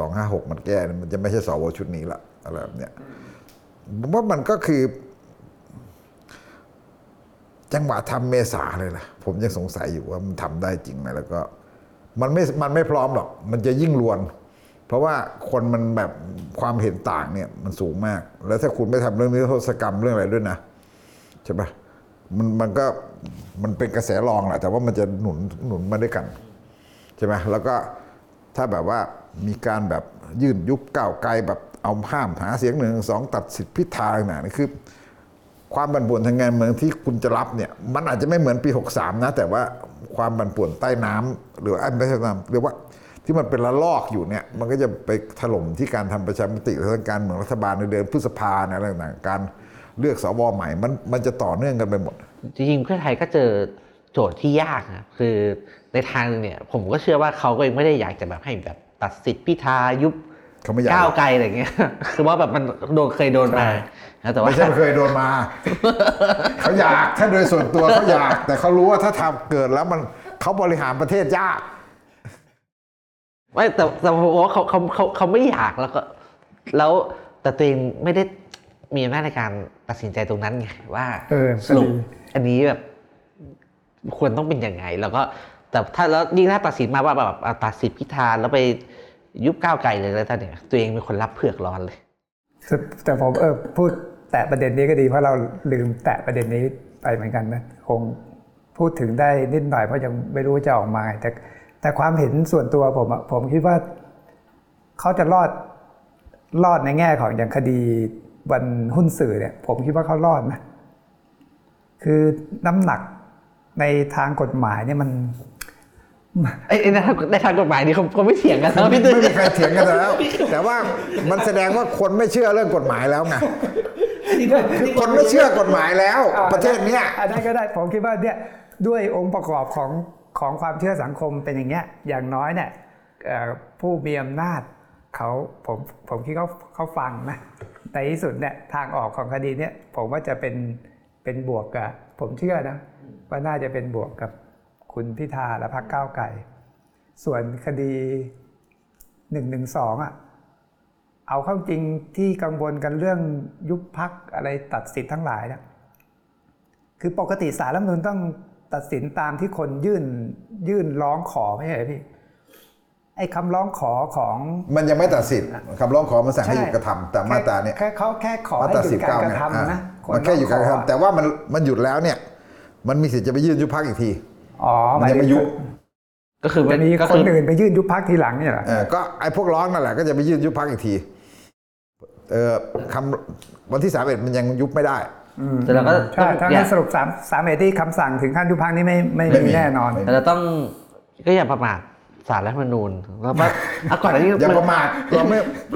256มันแก้มันจะไม่ใช่สวชุดนี้ละอะไรแบบเนี้ยผมว่ามันก็คือจังหวะทำเมษาเลยล่ะผมยังสงสัยอยู่ว่ามันทำได้จริงไหมแล้วก็มันไม่พร้อมหรอกมันจะยิ่งรวนเพราะว่าคนมันแบบความเห็นต่างเนี่ยมันสูงมากแล้วถ้าคุณไม่ทำเรื่องนิรโทษกรรมเรื่องอะไรด้วยนะใช่ปะมันก็มันเป็นกระแสรองแหละแต่ว่ามันจะหนุนมาด้วยกันใช่ไหมแล้วก็ถ้าแบบว่ามีการแบบยื่นยุบก้าวไกลแบบเอาห้ามหาเสียง1-2ตัดสิทธิพิธาหน่ะนี่คือความบันป่วนทางการเมืองที่คุณจะรับเนี่ยมันอาจจะไม่เหมือนปี63นะแต่ว่าความบันป่วนใต้น้ำหรือไม่ใช่น้ำเรียกว่าที่มันเป็นละลอกอยู่เนี่ยมันก็จะไปถล่มที่การทำประชามติทางการเมืองรัฐบาลในเดือนพฤษภาคมอะไรต่างๆการเลือกสวใหม่มันจะต่อเนื่องกันไปหมดจริงๆเพื่อไทยก็เจอโจทย์ที่ยากนะคือในทางนึงเนี่ยผมก็เชื่อว่าเขาก็ยังไม่ได้อยากจะแบบให้แบบตัดสิทธิพิธายุบก้าวไกลอะไรเงี้ยคือว่าแบบมันเคยโดนมาแต่ว่าไม่ใช่เคยโดนมาเขาอยากถ้าโดยส่วนตัวเขาอยากแต่เขารู้ว่าถ้าทำเกิดแล้วมันเขาบริหารประเทศยากไม่แต่ผมว่าเขาไม่อยากแล้วแต่ตัวเองไม่ได้มีอำนาจในการตัดสินใจตรงนั้นไงว่าสรุปอันนี้แบบควรต้องเป็นยังไงแล้วก็แต่ถ้าแล้วยิ่งถ้าตัดสินมาว่าแบบตัดสิทธิพิธาแล้วไปยุบก้าวไกลเลยแล้วตอนนี้ตัวเองเป็นคนรับเผือกร้อนเลยแต่ผมพูดแตะประเด็นนี้ก็ดีเพราะเราลืมแตะประเด็นนี้ไปเหมือนกันนะคงพูดถึงได้นิดหน่อยเพราะยังไม่รู้จะออกมาแต่ความเห็นส่วนตัวผมคิดว่าเขาจะรอดในแง่ของอย่างคดีวันหุ้นสื่อเนี่ยผมคิดว่าเขารอดนะคือน้ำหนักในทางกฎหมายเนี่ยมันไอ้ในทางกฎหมายนี่เขาไม่เถียงกันแล้วพี่ตึกไม่มีใครเถียงกันแล้วแต่ว่ามันแสดงว่าคนไม่เชื่อเรื่องกฎหมายแล้วไงคนไม่เชื่อกฎหมายแล้วประเทศเนี้ยได้ก็ได้ผมคิดว่าเนี่ยด้วยองค์ประกอบของความเชื่อสังคมเป็นอย่างเงี้ยอย่างน้อยเนี่ยผู้มีอำนาจเขาผมคิดเขาฟังนะแต่ที่สุดเนี่ยทางออกของคดีเนี่ยผมว่าจะเป็นบวกกับผมเชื่อนะว่าน่าจะเป็นบวกกับคุณพิธาและพรรคก้าวไกลส่วนคดี112เอาเข้าจริงที่กังวลกันเรื่องยุบพรรคอะไรตัดสิทธิ์ทั้งหลายเนี่ยคือปกติศาลรัฐธรรมนูญต้องตัดสินตามที่คนยื่นร้องขอไม่ใช่พี่ ไอ้คำร้องขอของมันยังไม่ตัดสินคำร้องขอมันสั่งให้หยุดกระทำแต่มาตราเนี่ยเขาแค่ขอให้หยุดการกระทำนะมันแค่หยุดการกระทำแต่ว่ามันหยุดแล้วเนี่ยมันมีสิทธิ์จะไปยื่นยุบพรรคอีกทีอ๋อมันยังไม่ยุบก็คือมันมีคนอื่นไปยื่นยุบพรรคทีหลังเนี่ยหรอก็ไอ้พวกร้องนั่นแหละก็จะไปยื่นยุบพรรคอีกทีคำวันที่31มันยังยุบไม่ได้แต่เราก็ถ้างั้นสรุป31ที่คำสั่งถึงขั้นยุบพรรคนี่ไม่มีแน่นอนแต่เราต้องก็อย่าประมาทศาลรัฐธรรมนูญแล้วว่าก่อนอันนี้ยังประมาทเร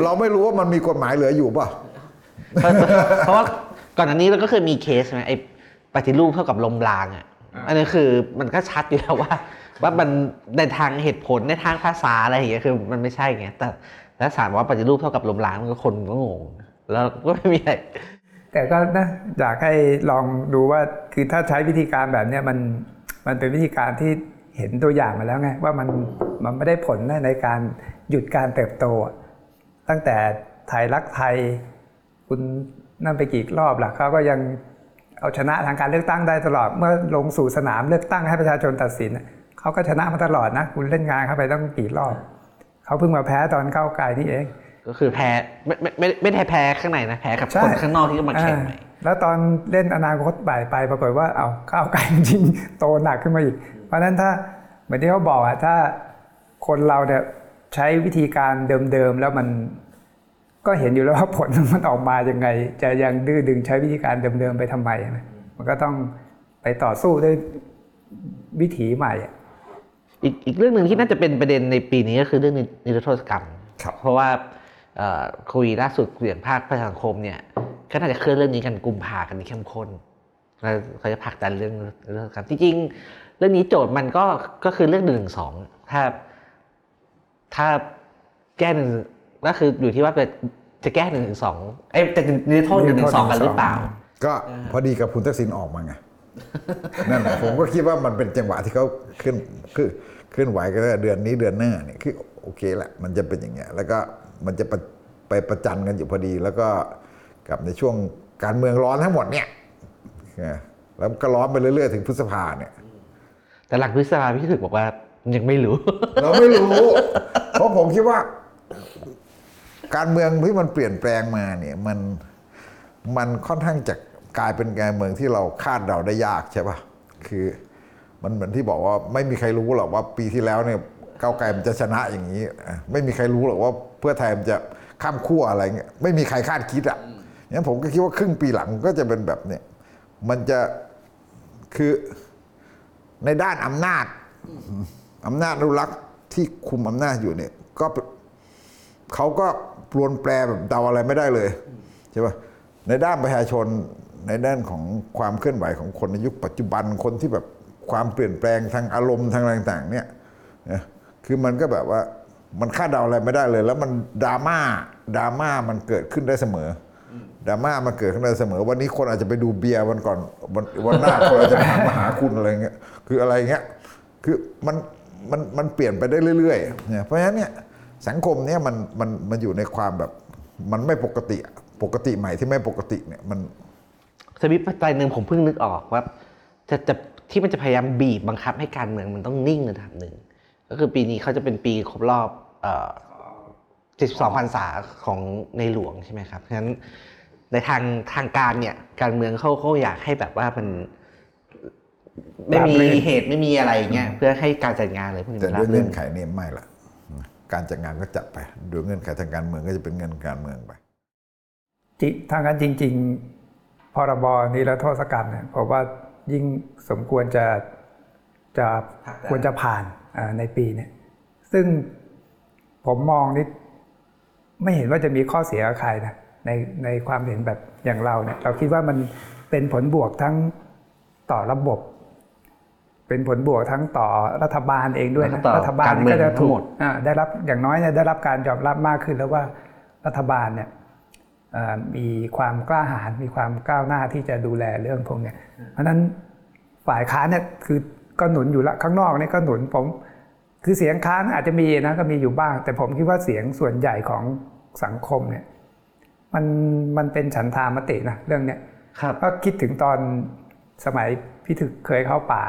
าไม่รู้ว่ามันมีกฎหมายเหลืออยู่ป่ะเพราะว่าก่อนอันนี้เราก็เคยมีเคสใช่มั้ยไอ้ปฏิรูปเท่ากับล้มล้างอ่ะอันนี้คือมันก็ชัดอยู่แล้วว่ามันในทางเหตุผลในทางภาษาอะไรอย่างเงี้ยคือมันไม่ใช่ไงแต่แล้วศาลว่าปฏิรูปเท่ากับล้มล้างมันก็คนก็งงแล้วก็ไม่มีอะไรแต่ก็นะอยากให้ลองดูว่าคือถ้าใช้วิธีการแบบเนี้ยมันเป็นวิธีการที่เห็นตัวอย่างมาแล้วไงว่ามันไม่ได้ผลในการหยุดการเติบโตตั้งแต่ไทยรักไทยคุณนั่นไปกี่รอบล่ะเขาก็ยังเอาชนะทางการเลือกตั้งได้ตลอดเมื่อลงสู่สนามเลือกตั้งให้ประชาชนตัดสินเขาก็ชนะมาตลอดนะคุณเล่นงานเข้าไปตั้งกี่รอบเขาเพิ่งมาแพ้ตอนเข้าไกลนี่เองก็คือแพ้ไม่ได้แพ้ข้างในนะแพ้กับคนข้างนอกที่มาแข่งใหม่แล้วตอนเล่นอนาคตบ่ายไปปรากฏว่าเอาเข้าไกลจริงโตหนักขึ้นมาอีกเพราะนั้นถ้าเหมือนที่เขาบอกอะถ้าคนเราเนี่ยใช้วิธีการเดิมๆแล้วมันก็เห็นอยู่แล้วว่าผลมันออกมายังไงจะยังดื้อดึงใช้วิธีการเดิมๆไปทำไมมันก็ต้องไปต่อสู้ด้วยวิถีใหม่อีกเรื่องนึงที่น่าจะเป็นประเด็นในปีนี้ก็คือเรื่องนิรโทษกรรมเพราะว่าคุยล่าสุดเรื่องภาคประชาสังคมเนี่ยก็น่าจะเคลื่อนเรื่องนี้กันกุมภากันเข้มข้นเขาจะผลักดันเรื่องนิรโทษกรรมจริงเรื่องนี้โจทย์มันก็คือเรื่อง112ถ้าแก้1ก็คืออยู่ที่ว่าจะแก้112แต่นิรโทษ112กันหรือเปล่าก็พอดีกับคุณทักษิณออกมาไงนั่นแหละผมก็คิดว่ามันเป็นจังหวะที่เขาขึ้นไหวกันเดือนนี้เดือนหน้านี่คือโอเคแหละมันจะเป็นอย่างเงี้ยแล้วก็มันจะไปประจันกันอยู่พอดีแล้วก็กับในช่วงการเมืองร้อนทั้งหมดเนี่ยแล้วก็ร้อนไปเรื่อยๆถึงพฤษภาเนี่ยแต่หลังพฤษภาพี่ถึกบอกว่ายังไม่รู้เราไม่รู้เพราะผมคิดว่าการเมืองที่มันเปลี่ยนแปลงมาเนี่ยมันค่อนข้างจะกลายเป็นการเมืองที่เราคาดเดาได้ยากใช่ป่ะคือมันเหมือนที่บอกว่าไม่มีใครรู้หรอกว่าปีที่แล้วเนี่ยก้าวไกลมันจะชนะอย่างนี้ไม่มีใครรู้หรอกว่าเพื่อไทยมันจะข้ามขั้วอะไรเงี้ยไม่มีใครคาดคิดอ่ะงั้นผมก็คิดว่าครึ่งปีหลังก็จะเป็นแบบเนี่ยมันจะคือในด้านอำนาจอนุรักษ์ที่คุมอำนาจอยู่เนี่ยก็เขาก็เปลี่ยนแปลงแบบเดาอะไรไม่ได้เลยใช่ป่ะในด้านประชาชนในด้านของความเคลื่อนไหวของคนในยุคปัจจุบันคนที่แบบความเปลี่ยนแปลงทางอารมณ์ทางต่างๆเนี่ยนะคือมันก็แบบว่ามันคาดเดาอะไรไม่ได้เลยแล้วมันดราม่ามันเกิดขึ้นได้เสมอดราม่ามันเกิดขึ้นได้เสมอวันนี้คนอาจจะไปดูเบียร์วันก่อนวันหน้าคนอาจจะถามมาหาคุณอะไรเงี้ยคืออะไรเงี้ยคือมันเปลี่ยนไปได้เรื่อยๆเนี่ยเพราะฉะนั้นเนี่ยสังคมเนี่ยมันอยู่ในความแบบมันไม่ปกติใหม่ที่ไม่ปกติเนี่ยมันสวิตช์ประเด็นนึงผมเพิ่งนึกออกว่าจะที่มันจะพยายามบีบบังคับให้การเมืองมันต้องนิ่งระดับนึงก็คือปีนี้เขาจะเป็นปีครบรอบ72พรรษาของในหลวงใช่มั้ยครับฉะนั้นในทางการเนี่ยการเมืองเขาอยากให้แบบว่ามันไม่มีเหตุไม่มีอะไรอย่างเงี้ยเพื่อให้การจัดงานอะไรพวกนี้แต่ด้วยเงื่อนไขเนี่ยไม่ละการจัดงานก็จัดไปด้วยเงื่อนไขทางการเมืองก็จะเป็นเงื่อนการเมืองไปทางการจริงๆพรบนิรโทษกรรมเนี่ยผมว่ายิ่งสมควรจะควรจะผ่านในปีเนี่ยซึ่งผมมองนี่ไม่เห็นว่าจะมีข้อเสียใครนะในความเห็นแบบอย่างเราเนี่ยเราคิดว่ามันเป็นผลบวกทั้งต่อระบบเป็นผลบวกทั้งต่อรัฐบาลเองด้วยนะรัฐบาลก็จะถูกได้รับอย่างน้อยเนี่ยได้รับการยอมรับมากขึ้นแล้วว่ารัฐบาลเนี่ยมีความกล้าหาญมีความก้าวหน้าที่จะดูแลเรื่องพวกนี้เพราะนั้นฝ่ายค้านเนี่ยคือก็หนุนอยู่ละข้างนอกเนี่ยก็หนุนผมคือเสียงค้านอาจจะมีนะก็มีอยู่บ้างแต่ผมคิดว่าเสียงส่วนใหญ่ของสังคมเนี่ยมันเป็นฉันทามตินะเรื่องเนี้ยก็คิดถึงตอนสมัยพี่ถึกเคยเข้าป่า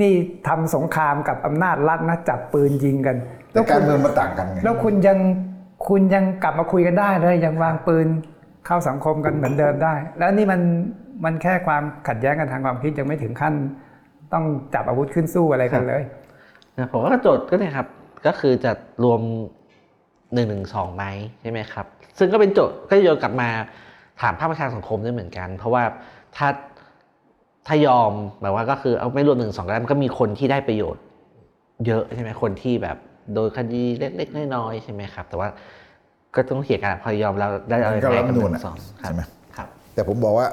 นี่ทำสงครามกับอำนาจรัฐนะจับปืนยิงกันแต่การเมืองมันต่างกันไงแล้วคุณยังกลับมาคุยกันได้เลยยังวางปืนเข้าสังคมกันเหมือนเดิมได้แล้วนี่มันแค่ความขัดแย้งกันทางความคิดยังไม่ถึงขั้นต้องจับอาวุธขึ้นสู้อะไรกันเลยผมว่าโจทย์ก็เนี่ยครับก็คือจะรวม112ไหมใช่ไหมครับซึ่งก็เป็นโจทย์ก็โยนกลับมาถามภาคประชาสังคมได้เหมือนกันเพราะว่าถ้ายอมแบบว่าก็คือเอาไม่รวม112กันมันก็มีคนที่ได้ประโยชน์เยอะใช่ไหมคนที่แบบโดยคดีเล็กๆน้อยๆใช่ไหมครับแต่ว่าก็ต้องเถียงกันพอยอมแล้วได้อะไรไปกับ112ใช่ไหมครับแต่ผมบอกว่า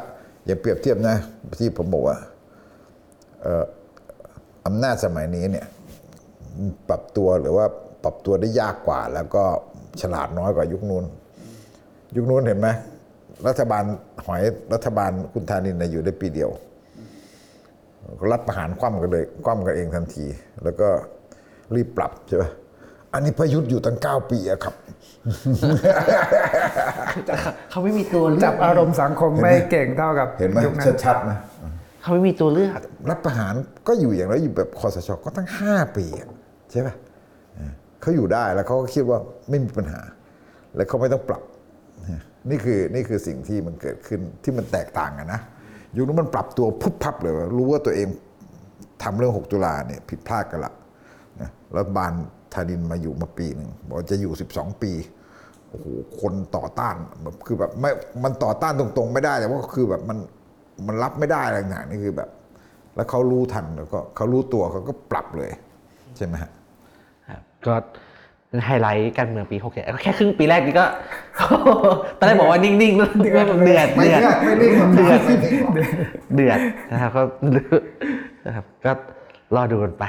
อย่าเปรียบเทียบนะที่ผมบอกว่าอำนาจสมัยนี้เนี่ยปรับตัวหรือว่าปรับตัวได้ยากกว่าแล้วก็ฉลาดน้อยกว่ายุคนู้นเห็นไหมรัฐบาลหอยรัฐบาลคุณธานินทร์อยู่ได้ปีเดียวรัฐประหารคว่ำกันเลยคว่ำกันเองทันทีแล้วก็รีบปรับใช่ไหมอันนี้ประยุทธ์อยู่ตั้ง9ปีอะครับ เขาไม่มีตัวเลือกจับอารมณ์สังคมไม่เก่งเท่ากับเห็นไหมชัดๆนะเขาไม่มีตัวเลือกรัฐประหารก็อยู่อย่างนั้นอยู่แบบคสช.ก็ตั้ง5ปีใช่ป่ะเขาอยู่ได้แล้วเขาก็คิดว่าไม่มีปัญหาและเขาไม่ต้องปรับนี่คือสิ่งที่มันเกิดขึ้นที่มันแตกต่างกันนะยุคนั้นมันปรับตัวพุบพับเลยรู้ว่าตัวเองทำเรื่อง6ตุลาเนี่ยผิดพลาดกันละรัฐบาลธานินทร์มาอยู่มาปีนึงบอกจะอยู่12 ปีโอ้โหคนต่อต้านคือแบบไม่มันต่อต้านตรงๆไม่ได้แต่ว่าคือแบบมันรับไม่ได้อะไรอย่างนี้คือแบบแล้วเขารู้ทันแล้วก็เขารู้ตัวเขาก็ปรับเลยใช่ไหมครับก็เป็นไฮไลท์การเมืองปี67ก็แค่ครึ่งปีแรกนี่ก็ตอนแรกบอกว่านิ่งๆแล้วเดือดนะครับก็รอดูกันไป